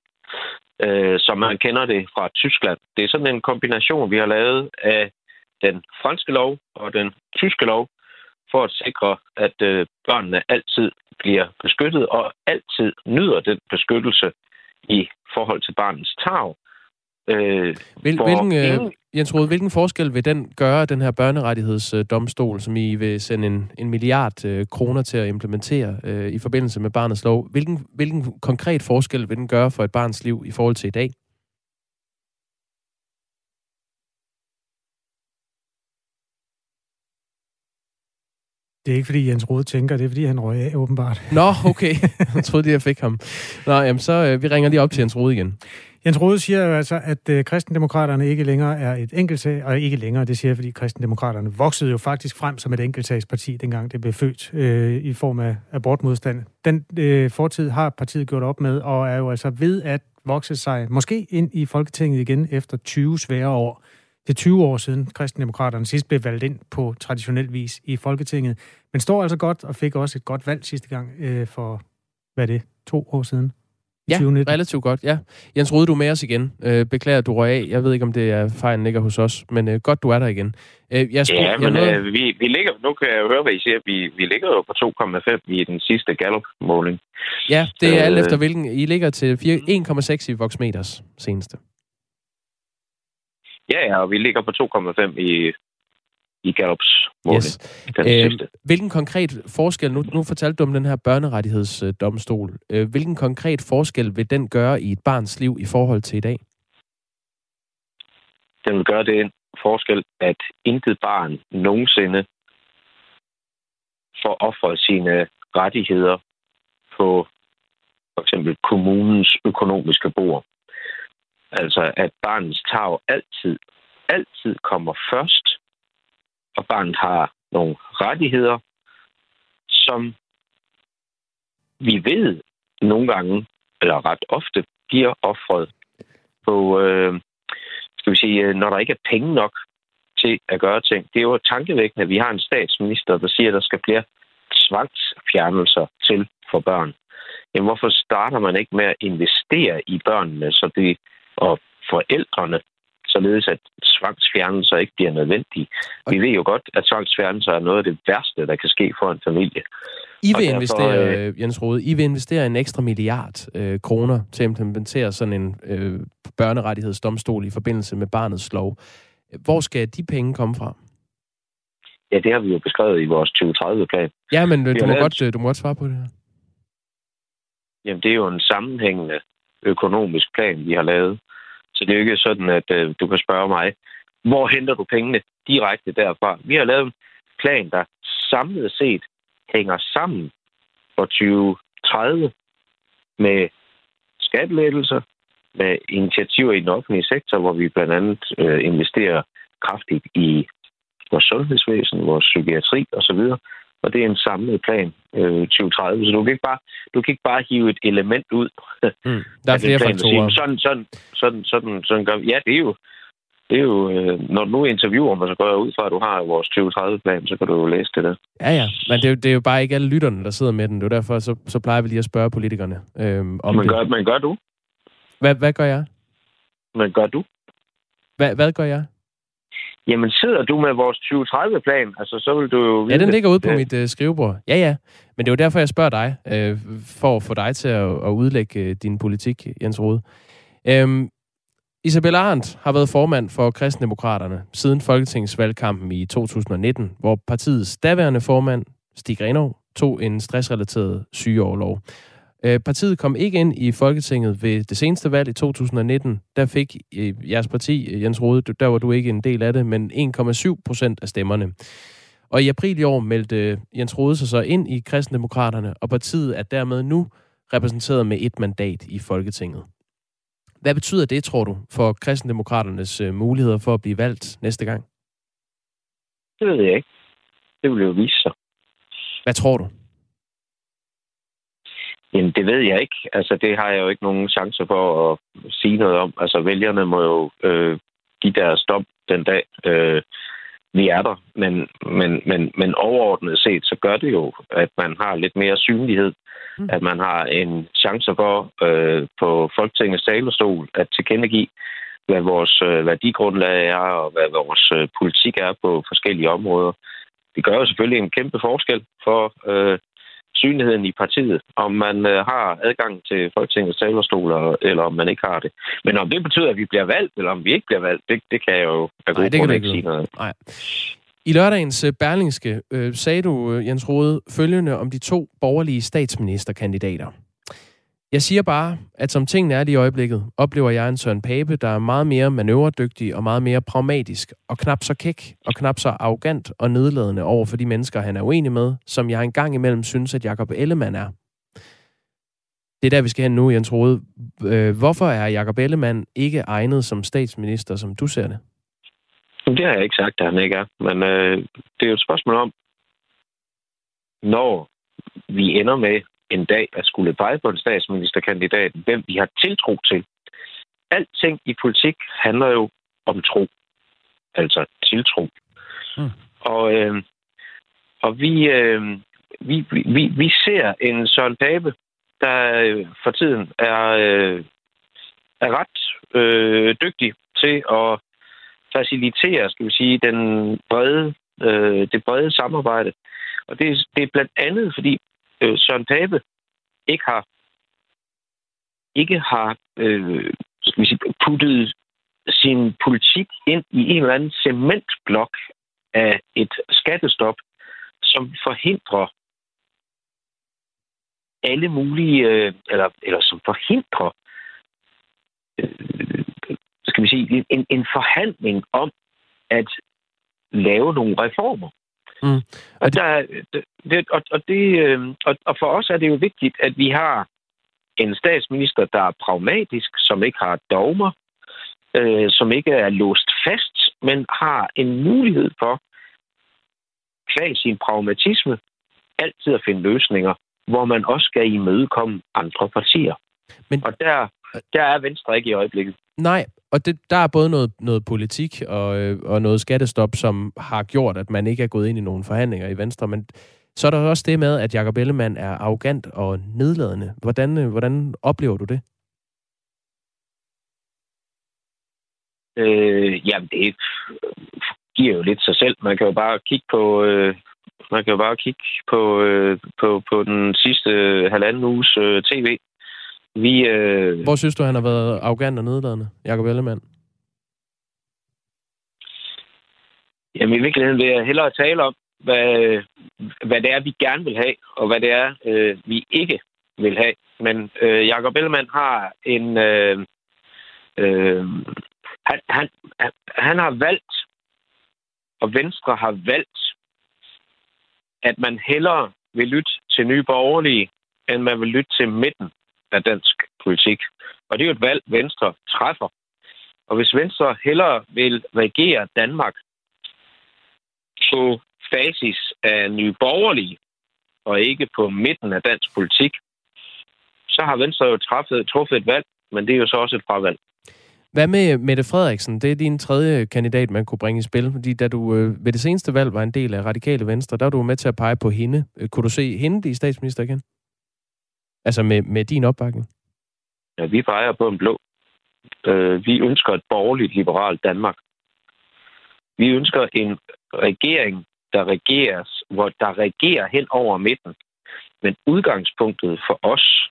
som man kender det fra Tyskland. Det er sådan en kombination, vi har lavet af den franske lov og den tyske lov, for at sikre, at børnene altid bliver beskyttet og altid nyder den beskyttelse i forhold til barnets tarv. Jens Rode, hvilken forskel vil den gøre, den her børnerettighedsdomstol, som I vil sende en 1 milliard kroner til at implementere i forbindelse med barnets lov? Hvilken konkret forskel vil den gøre for et barns liv i forhold til i dag? Det er ikke, fordi Jens Rode tænker, det er, fordi han røg af, åbenbart. Nå, okay. Jeg troede, jeg fik ham. Nå, jamen, så vi ringer lige op til Jens Rode igen. Jens Rode siger jo altså, at Kristendemokraterne ikke længere er et enkeltsag, og ikke længere, det siger jeg, fordi Kristendemokraterne voksede jo faktisk frem som et enkeltsagsparti, dengang det blev født i form af abortmodstand. Den fortid har partiet gjort op med, og er jo altså ved at vokse sig, måske ind i Folketinget igen efter 20 svære år. Det er 20 år siden Kristendemokraterne sidst blev valgt ind på traditionel vis i Folketinget. Men står altså godt og fik også et godt valg sidste gang for, hvad er det, 2 år siden? Ja, 2019. Relativt godt, ja. Jens Rode, du er med os igen. Beklager, du røg af. Jeg ved ikke, om det er fejlen ligger hos os, men godt, du er der igen. Vi ligger, nu kan jeg høre, hvad I siger. Vi ligger jo på 2,5 i den sidste Gallup-måling. Ja, det er alt efter hvilken. I ligger til 1,6 i Voxmeters seneste. Ja, og vi ligger på 2,5 i i Gallups måling. Yes. Hvilken konkret forskel, nu fortalte du om den her børnerettighedsdomstol, hvilken konkret forskel vil den gøre i et barns liv i forhold til i dag? Den vil gøre det forskel, at intet barn nogensinde får offret sine rettigheder på for eksempel kommunens økonomiske bord. Altså, at barnets tarv altid kommer først, og barnet har nogle rettigheder, som vi ved nogle gange, eller ret ofte, bliver offret på, skal vi sige, når der ikke er penge nok til at gøre ting. Det er jo tankevækkende, at vi har en statsminister, der siger, at der skal flere tvangsfjernelser til for børn. Jamen, hvorfor starter man ikke med at investere i børnene, så det og forældrene, således at tvangsfjernelser ikke bliver nødvendige. Vi ved jo godt, at tvangsfjernelser er noget af det værste, der kan ske for en familie. I vil investere, Jens Rode, I vil investere en ekstra milliard kroner til at implementere sådan en børnerettighedsdomstol i forbindelse med barnets lov. Hvor skal de penge komme fra? Ja, det har vi jo beskrevet i vores 2030-plan. Ja, men du må godt svare på det her. Jamen, det er jo en sammenhængende økonomisk plan, vi har lavet. Så det er jo ikke sådan, at du kan spørge mig, hvor henter du pengene direkte derfra? Vi har lavet en plan, der samlet set hænger sammen for 2030 med skattelettelser, med initiativer i den offentlige sektor, hvor vi blandt andet investerer kraftigt i vores sundhedsvæsen, vores psykiatri osv., og det er en samlet plan 2030, så du kan ikke bare hive et element ud. Der er flere faktorer. Sådan gør vi. Ja, det er jo når du nu interviewer mig, så går jeg ud fra, at du har vores 2030-plan, så kan du jo læse det der. Ja, men det er jo bare ikke alle lytterne, der sidder med den. Det er derfor, så plejer vi lige at spørge politikerne om men gør, det. Men gør du? Hvad gør jeg? Men gør du? Hvad gør jeg? Jamen, sidder du med vores 2030-plan? Altså, så vil du jo vide. Ja, den ligger ude på mit skrivebord. Ja. Men det er jo derfor, jeg spørger dig, for at få dig til at udlægge din politik, Jens Rode. Isabella Arendt har været formand for Kristendemokraterne siden folketingsvalgkampen i 2019, hvor partiets daværende formand, Stig Grenov, tog en stressrelateret sygeoverlov. Partiet kom ikke ind i Folketinget ved det seneste valg i 2019. Der fik jeres parti, Jens Rode, der var du ikke en del af det, men 1,7% af stemmerne. Og i april i år meldte Jens Rode sig så ind i Kristendemokraterne, og partiet er dermed nu repræsenteret med et mandat i Folketinget. Hvad betyder det, tror du, for Kristendemokraternes muligheder for at blive valgt næste gang? Det ved jeg ikke. Det vil jo vise sig. Hvad tror du? Jamen, det ved jeg ikke. Altså, det har jeg jo ikke nogen chancer for at sige noget om. Altså, vælgerne må jo give deres dom den dag, vi er der. Men overordnet set, så gør det jo, at man har lidt mere synlighed. At man har en chance for på Folketingets talerstol at tilkendegive, hvad vores værdigrundlag er, og hvad vores politik er på forskellige områder. Det gør jo selvfølgelig en kæmpe forskel for synligheden i partiet, om man har adgang til Folketingets talerstol, eller om man ikke har det. Men om det betyder, at vi bliver valgt, eller om vi ikke bliver valgt, det kan jeg jo af gode grunde ikke sige noget. Nej. I lørdagens Berlingske sagde du, Jens Rode, følgende om de to borgerlige statsministerkandidater. Jeg siger bare, at som tingene er lige i øjeblikket, oplever jeg en Søren Pape, der er meget mere manøvredygtig og meget mere pragmatisk, og knap så kæk, og knap så arrogant og nedladende over for de mennesker, han er uenig med, som jeg engang imellem synes, at Jacob Ellemann er. Det er der, vi skal hen nu, Jens Rode. Hvorfor er Jacob Ellemann ikke egnet som statsminister, som du ser det? Det har jeg ikke sagt, at han ikke er. Men det er jo et spørgsmål om, når vi ender med en dag at skulle pege på en statsministerkandidat, hvem vi har tiltro til. Alting i politik handler jo om tro. Altså tiltro. Og vi ser en Søren Pape, der for tiden er ret dygtig til at facilitere, skal vi sige, det brede samarbejde. Og det er blandt andet, fordi Søren Pape ikke har puttet sin politik ind i en eller anden cementblok af et skattestop, som forhindrer alle mulige, eller som forhindrer, skal vi sige, en forhandling om at lave nogle reformer. Mm. Og for os er det jo vigtigt, at vi har en statsminister, der er pragmatisk, som ikke har dogmer, som ikke er låst fast, men har en mulighed for, kvæg sin pragmatisme, altid at finde løsninger, hvor man også skal imødekomme andre partier. Men, og der er Venstre ikke i øjeblikket. Nej, og der er både noget politik og noget skattestop, som har gjort, at man ikke er gået ind i nogle forhandlinger i Venstre, men så er der også det med, at Jacob Ellemann er arrogant og nedladende. Hvordan oplever du det? Jamen, det giver jo lidt sig selv. Man kan jo bare kigge på, på den sidste halvanden uges tv. Hvor synes du, han har været arrogant og nedladende, Jacob Ellemann? Jamen, i virkeligheden vil jeg hellere tale om, hvad det er, vi gerne vil have, og hvad det er, vi ikke vil have. Men Jacob Ellemann har en... Han har valgt, og Venstre har valgt, at man hellere vil lytte til Nye Borgerlige, end man vil lytte til midten af dansk politik. Og det er jo et valg, Venstre træffer. Og hvis Venstre hellere vil regere Danmark på basis af Nye Borgerlige, og ikke på midten af dansk politik, så har Venstre jo truffet et valg, men det er jo så også et fravalg. Hvad med Mette Frederiksen? Det er din tredje kandidat, man kunne bringe i spil. Fordi da du ved det seneste valg var en del af Radikale Venstre, der var du med til at pege på hende. Kunne du se hende blive statsminister igen? Altså med din opbakning? Ja, vi peger på en blå. Vi ønsker et borgerligt, liberalt Danmark. Vi ønsker en regering, der regerer hen over midten. Men udgangspunktet for os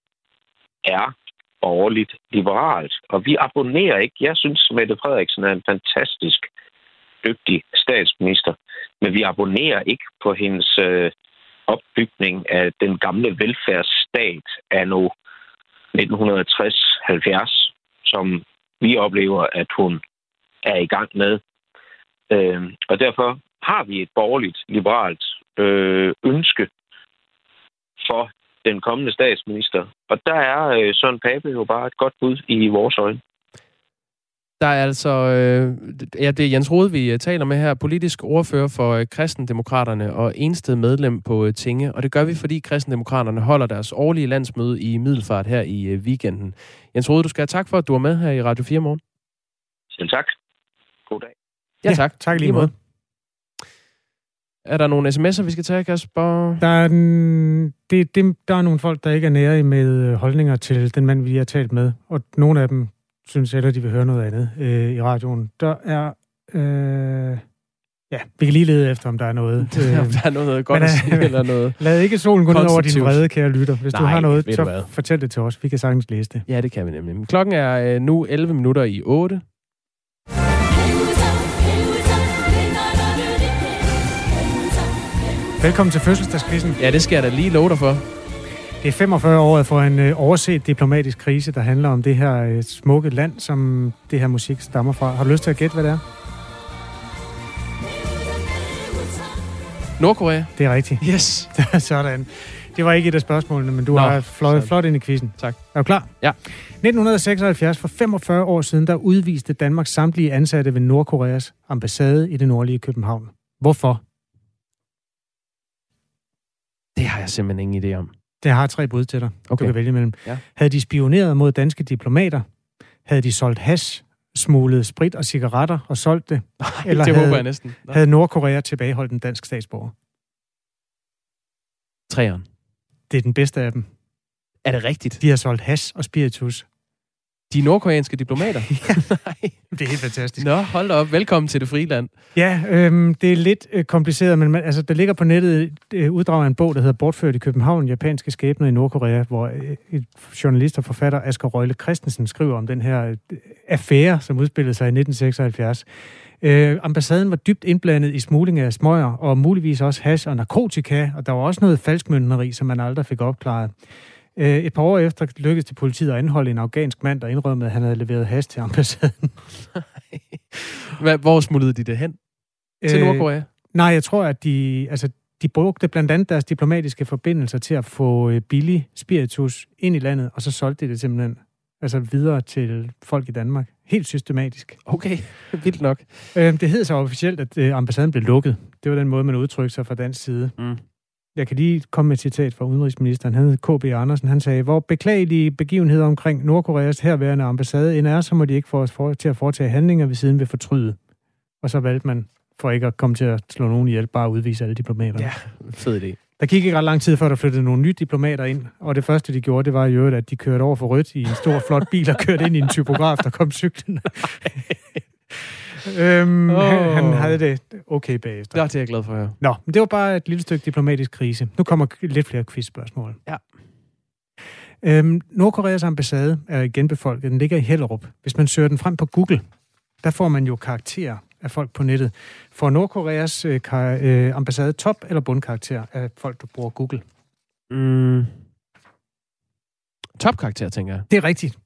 er borgerligt liberalt. Og vi abonnerer ikke. Jeg synes, Mette Frederiksen er en fantastisk dygtig statsminister. Men vi abonnerer ikke på hendes opbygning af den gamle velfærdsstat anno 1960-70, som vi oplever, at hun er i gang med. Og derfor har vi et borgerligt liberalt ønske for den kommende statsminister. Og der er Søren Pape jo bare et godt bud i vores øjne. Der er altså... det er Jens Rode, vi taler med her. Politisk ordfører for Kristendemokraterne og eneste medlem på Tinge. Og det gør vi, fordi Kristendemokraterne holder deres årlige landsmøde i Middelfart her i weekenden. Jens Rode, du skal have tak for, at du var med her i Radio 4 morgen. Selv tak. God dag. Ja, tak. Ja, tak lige måde. Er der nogle sms'er, vi skal tage, Kasper? Der er nogle folk, der ikke er nære med holdninger til den mand, vi har talt med. Og nogle af dem synes heller, de vil høre noget andet i radioen. Der er... vi kan lige lede efter, om der er noget. Der er noget godt at sige, eller noget. Lad ikke solen gå ned over din vrede, kære lytter. Hvis du har noget, så fortæl det til os. Vi kan sagtens læse det. Ja, det kan vi nemlig. Klokken er nu 11 minutter i 8. Velkommen til fødselsdagskvidsen. Ja, det skal jeg da lige love dig for. Det er 45 år for en overset diplomatisk krise, der handler om det her smukke land, som det her musik stammer fra. Har du lyst til at gætte, hvad det er? Nordkorea. Det er rigtigt. Yes. Sådan. Det var ikke et af spørgsmålene, men du har fløjet flot ind i quizzen. Tak. Er du klar? Ja. 1976, for 45 år siden, der udviste Danmarks samtlige ansatte ved Nordkoreas ambassade i det nordlige København. Hvorfor? Det har jeg simpelthen ingen idé om. Det har 3 bud til dig, okay. Du kan vælge mellem. Ja. Havde de spioneret mod danske diplomater? Havde de solgt hash, smuglet sprit og cigaretter og solgt det? Nej, eller det håber jeg næsten. Nej. Havde Nordkorea tilbageholdt en dansk statsborger? 3'eren. Det er den bedste af dem. Er det rigtigt? De har solgt hash og spiritus. De nordkoreanske diplomater? Nej. Det er helt fantastisk. Nå, hold da op. Velkommen til det frie land. Ja, det er lidt kompliceret, men der ligger på nettet uddrag af en bog, der hedder Bortført i København, japanske skæbner i Nordkorea, hvor journalist og forfatter Asger Røgle Christensen skriver om den her affære, som udspillede sig i 1976. Ambassaden var dybt indblandet i smugling af smøger, og muligvis også hash og narkotika, og der var også noget falskmøntneri, som man aldrig fik opklaret. Et par år efter lykkedes det politiet at anholde en afghansk mand, der indrømmede, at han havde leveret hash til ambassaden. Hvor smuglede de det hen? Til Nordkorea? Nej, jeg tror, at de brugte blandt andet deres diplomatiske forbindelser til at få billig spiritus ind i landet, og så solgte de det simpelthen videre til folk i Danmark. Helt systematisk. Okay, vildt nok. Det hed så officielt, at ambassaden blev lukket. Det var den måde, man udtrykte sig fra dansk side. Mm. Jeg kan lige komme med et citat fra udenrigsministeren. Han hed K.B. Andersen. Han sagde, hvor beklagelige begivenheder omkring Nordkoreas herværende ambassade end er, så må de ikke få os til at foretage handlinger ved siden ved fortryde. Og så valgte man for ikke at komme til at slå nogen ihjel, bare udvise alle diplomaterne. Ja, fed idé. Der gik ikke ret lang tid før, der flyttede nogle nye diplomater ind, og det første, de gjorde, det var i øvrigt, at de kørte over for rødt i en stor, flot bil, og kørte ind i en typograf, der kom cyklen. Han havde det okay bagefter. Det er jeg glad for at høre. Nå, men det var bare et lille stykke diplomatisk krise. Nu kommer lidt flere quizspørgsmål. Ja. Nordkoreas ambassade er igen befolket. Den ligger i Hellerup. Hvis man søger den frem på Google, der får man jo karakterer af folk på nettet. Får Nordkoreas ambassade top- eller bundkarakter af folk, der bruger Google? Topkarakter, tænker jeg. Det er rigtigt.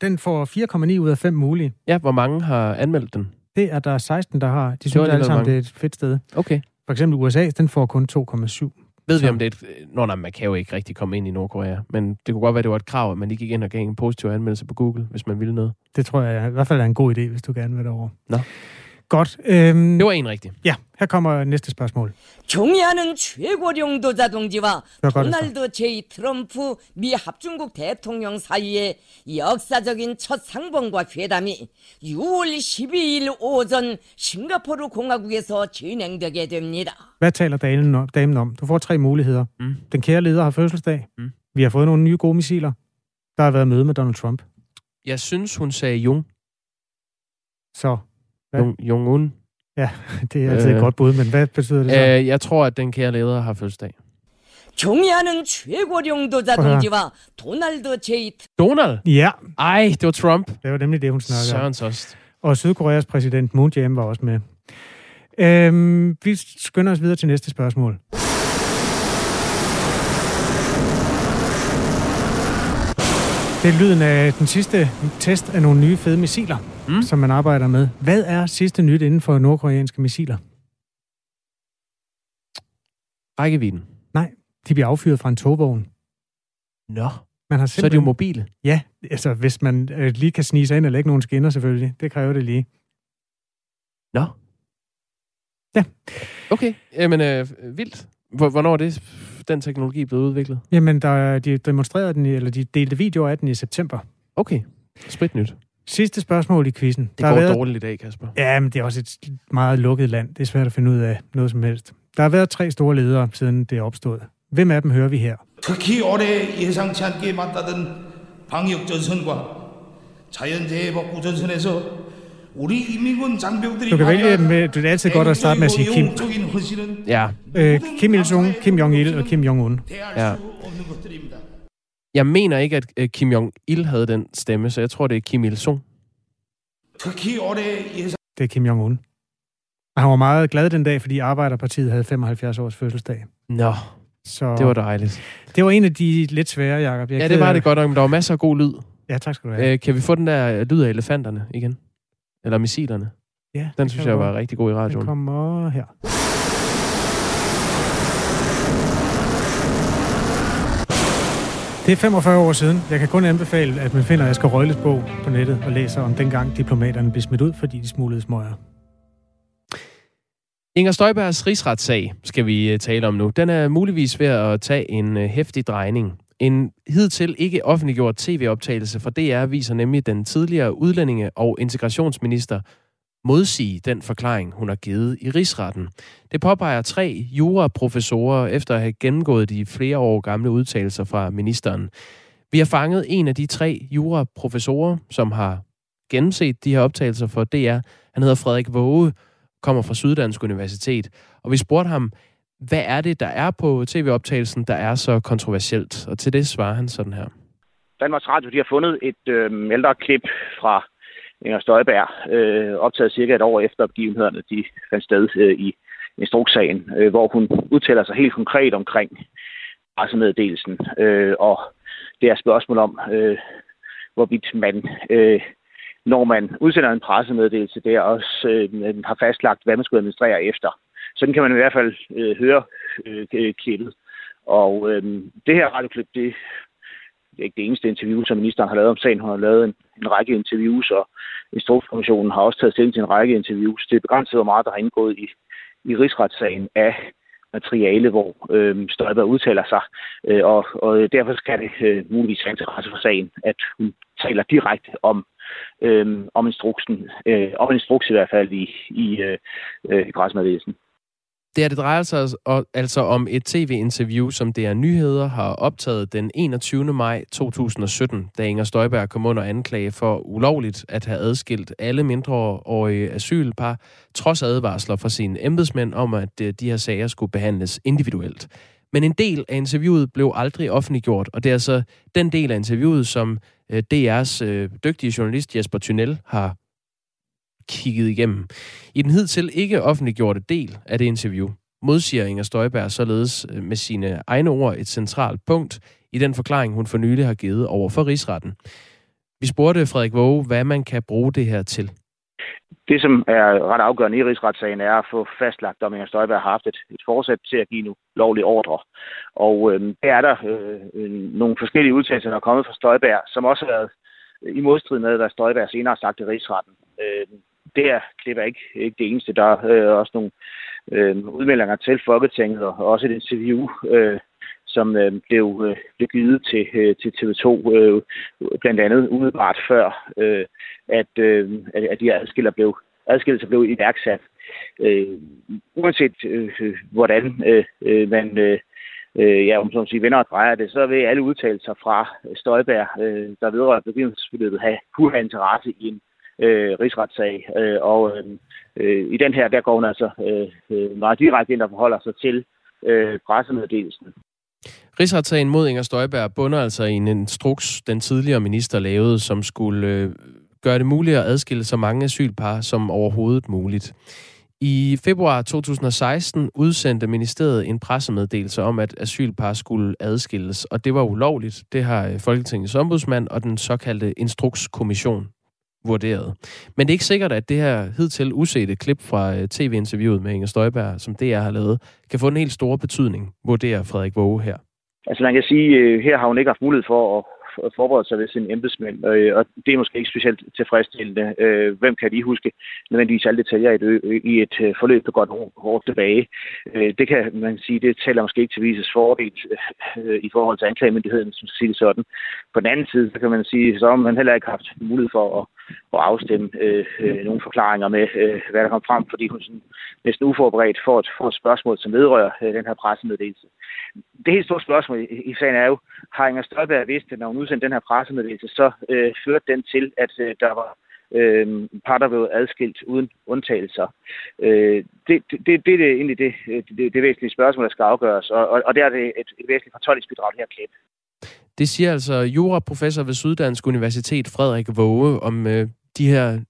Den får 4,9 ud af 5 mulige. Ja, hvor mange har anmeldt den? Det er der 16, der har. De synes alle sammen, det er et fedt sted. Okay. For eksempel USA, den får kun 2,7. Ved vi, om det er et... Nå, nej, man kan jo ikke rigtig komme ind i Nordkorea, men det kunne godt være, det var et krav, at man lige gik ind og gav en positiv anmeldelse på Google, hvis man ville noget. Det tror jeg i hvert fald er en god idé, hvis du gerne vil derovre. Nå. Godt. Det var en rigtig. Ja, her kommer næste spørgsmål. 경야는 최고領導자동지와 도널드 J. 트럼프 미 합중국 대통령 사이의 역사적인 첫 상봉과 회담이 6월 12일 오전 싱가포르 공화국에서 진행되게 됩니다. Hvad taler damen om? Du får 3 muligheder. Den kære leder har fødselsdag. Vi har fået nogle nye gode missiler. Der har været møde med Donald Trump. Jeg synes, hun sagde Jung. Så... Jong-un. Ja, det er altid et godt bud, men hvad betyder det så? Jeg tror, at den kære leder har fødselsdag. Donald? Ja. Ej, det var Trump. Det var nemlig det, hun snakkede om. Sørens også. Og Sydkoreas præsident Moon Jae-in var også med. Vi skynder os videre til næste spørgsmål. Det er lyden af den sidste test af nogle nye fede missiler, som man arbejder med. Hvad er sidste nyt inden for nordkoreanske missiler? Rækkevidden? Nej, de bliver affyret fra en togvogn. Nå, man har simpelthen... så er de jo mobile? Ja, altså hvis man lige kan snige sig ind og lægge nogle skinner selvfølgelig. Det kræver det lige. Nå. Ja. Okay, jamen vildt. Hvornår er det, den teknologi blev udviklet? Jamen, de demonstrerede den, eller de delte videoer af den i september. Okay, spritnyt. Sidste spørgsmål i quizzen. Det går dårligt i dag, Kasper. Ja, men det er også et meget lukket land. Det er svært at finde ud af noget som helst. Der har været 3 store ledere, siden det opstod. Hvem af dem hører vi her? 특히 올해 예상치 않게 맞다던 방역 전선과 자연재해 복구 전선에서 du kan vælge med, det er altid godt at starte med at sige Kim. Ja. Kim Il-sung, Kim Jong-il og Kim Jong-un. Ja. Jeg mener ikke, at Kim Jong-il havde den stemme, så jeg tror, det er Kim Il-sung. Det er Kim Jong-un. Og han var meget glad den dag, fordi Arbejderpartiet havde 75 års fødselsdag. Nå, så det var dejligt. Det var en af de lidt svære, Jacob. Ja, det var det godt nok, men der var masser af god lyd. Ja, tak skal du have. Kan vi få den der lyd af elefanterne igen? Eller missilerne. Ja, den synes jeg var rigtig god i radioen. Den kommer her. Det er 45 år siden. Jeg kan kun anbefale, at man finder Asger Røgles bog på nettet og læser om dengang diplomaterne blev smidt ud, fordi de smuglede smøger. Inger Støjbergs rigsretssag skal vi tale om nu. Den er muligvis ved at tage en heftig drejning. En hidtil ikke offentliggjort tv-optagelse fra DR viser nemlig den tidligere udlændinge- og integrationsminister modsige den forklaring, hun har givet i rigsretten. Det påpeger 3 juraprofessorer efter at have gennemgået de flere år gamle udtalelser fra ministeren. Vi har fanget en af de 3 juraprofessorer, som har gennemset de her optagelser for DR. Han hedder Frederik Waage, kommer fra Syddansk Universitet, og vi spurgte ham, hvad er det, der er på tv-optagelsen, der er så kontroversielt? Og til det svarer han sådan her. Danmarks Radio de har fundet et ældre klip fra Inger Støjberg, optaget cirka et år efter begivenhederne, de fandt sted i instrukssagen, hvor hun udtaler sig helt konkret omkring pressemeddelelsen og det er spørgsmål om, hvorvidt man, når man udsender en pressemeddelelse, der også har fastlagt, hvad man skulle administrere efter. Sådan kan man i hvert fald høre kældet. Og det her radioklip, det er ikke det eneste interview, som ministeren har lavet om sagen. Hun har lavet en række interviews, og Instrukskommissionen har også taget stilling til en række interviews. Det er begrænset, hvor meget der har indgået i rigsretssagen af materiale, hvor Støjberg udtaler sig. Og derfor skal det muligvis have interesse for sagen, at hun taler direkte om instruksen, om en instruks i hvert fald i pressemeddelelsen. Det drejer sig altså om et tv-interview, som DR Nyheder har optaget den 21. maj 2017, da Inger Støjberg kom under anklage for ulovligt at have adskilt alle mindreårige asylpar, trods advarsler fra sine embedsmænd om, at de her sager skulle behandles individuelt. Men en del af interviewet blev aldrig offentliggjort, og det er altså den del af interviewet, som DR's dygtige journalist Jesper Tynell har kigget igennem. I den hidtil ikke offentliggjorte del af det interview modsiger Inger Støjberg således med sine egne ord et centralt punkt i den forklaring, hun for nylig har givet over for Rigsretten. Vi spurgte Frederik Waage, hvad man kan bruge det her til. Det, som er ret afgørende i rigsretssagen, er at få fastlagt, om Inger Støjberg har haft et forsæt til at give en ulovlig ordre. Og der er der nogle forskellige udtalelser, der er kommet fra Støjberg, som også har været i modstrid med, hvad Støjberg senere har sagt i Rigsretten. Det her klip er ikke det eneste. Der er også nogle udmeldinger til Folketinget, og også et interview, som blev givet til TV2, blandt andet umiddelbart før, at de her adskillelser blev iværksat. Uanset hvordan man vender og drejer det, så vil alle udtalelser fra Støjberg, der vedrører begivenhedsforløbet, kunne have interesse i en rigsretssag, og i den her, der går hun altså meget direkte ind og forholder sig til pressemeddelelsen. Rigsretssagen mod Inger Støjberg bunder altså i en instruks, den tidligere minister lavede, som skulle gøre det muligt at adskille så mange asylpar som overhovedet muligt. I februar 2016 udsendte ministeriet en pressemeddelelse om, at asylpar skulle adskilles, og det var ulovligt. Det har Folketingets ombudsmand og den såkaldte instrukskommission vurderet. Men det er ikke sikkert, at det her hidtil usete klip fra tv-interviewet med Inger Støjberg, som DR har lavet, kan få en helt stor betydning, vurderer Frederik Waage her. Altså man kan sige, her har hun ikke haft mulighed for at forberede sig ved sine embedsmænd, og det er måske ikke specielt tilfredsstillende. Hvem kan de huske nødvendigvis alle detaljer i et forløb, der går hårdt tilbage? Det kan man sige, det taler måske ikke til vises fordel i forhold til anklagemyndigheden, som siger det sådan. På den anden side, så kan man sige, så har man heller ikke haft mulighed for at afstemme nogle forklaringer med, hvad der kom frem, fordi hun sådan næsten uforberedt får et spørgsmål, som vedrører den her pressemeddelelse. Det helt store spørgsmål i sagen er jo, har Inger Støjberg vidst, at når hun udsendte den her pressemeddelelse, så førte den til, at der var par, der blev adskilt uden undtagelser. Det er egentlig det væsentlige spørgsmål, der skal afgøres, og der er det et væsentligt fortolkningsbidrag, det her klip. Det siger altså juraprofessor ved Syddansk Universitet Frederik Waage om de her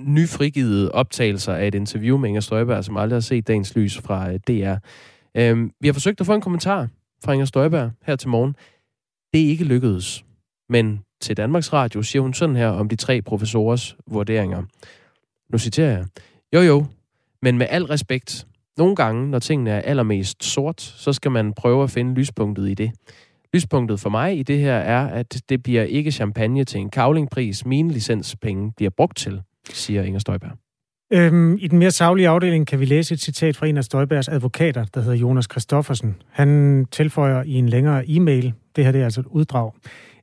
nyfrigivede optagelser af et interview med Inger Støjberg, som aldrig har set dagens lys fra DR. Vi har forsøgt at få en kommentar fra Inger Støjberg her til morgen. Det er ikke lykkedes, men til Danmarks Radio siger hun sådan her om de tre professorers vurderinger. Nu citerer jeg. Jo, men med al respekt. Nogle gange, når tingene er allermest sort, så skal man prøve at finde lyspunktet i det. Lyspunktet for mig i det her er, at det bliver ikke champagne til en kavlingpris, mine licenspenge bliver brugt til, siger Inger Støjberg. I den mere saglige afdeling kan vi læse et citat fra en af Støjbergs advokater, der hedder Jonas Kristoffersen. Han tilføjer i en længere e-mail, det her det er altså et uddrag.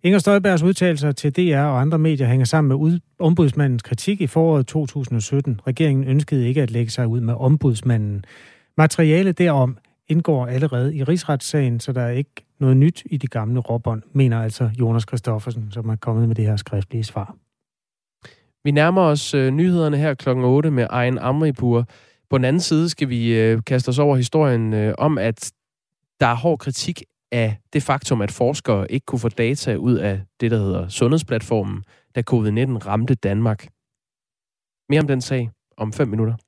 Inger Støjbergs udtalelser til DR og andre medier hænger sammen med ombudsmandens kritik i foråret 2017. Regeringen ønskede ikke at lægge sig ud med ombudsmanden. Materialet derom indgår allerede i rigsretssagen, så der er ikke noget nyt i de gamle råbånd, mener altså Jonas Kristoffersen, som er kommet med det her skriftlige svar. Vi nærmer os nyhederne her klokken 8 med Ayn Amripur. På den anden side skal vi kaste os over historien om, at der er hård kritik af det faktum, at forskere ikke kunne få data ud af det, der hedder sundhedsplatformen, da covid-19 ramte Danmark. Mere om den sag om 5 minutter.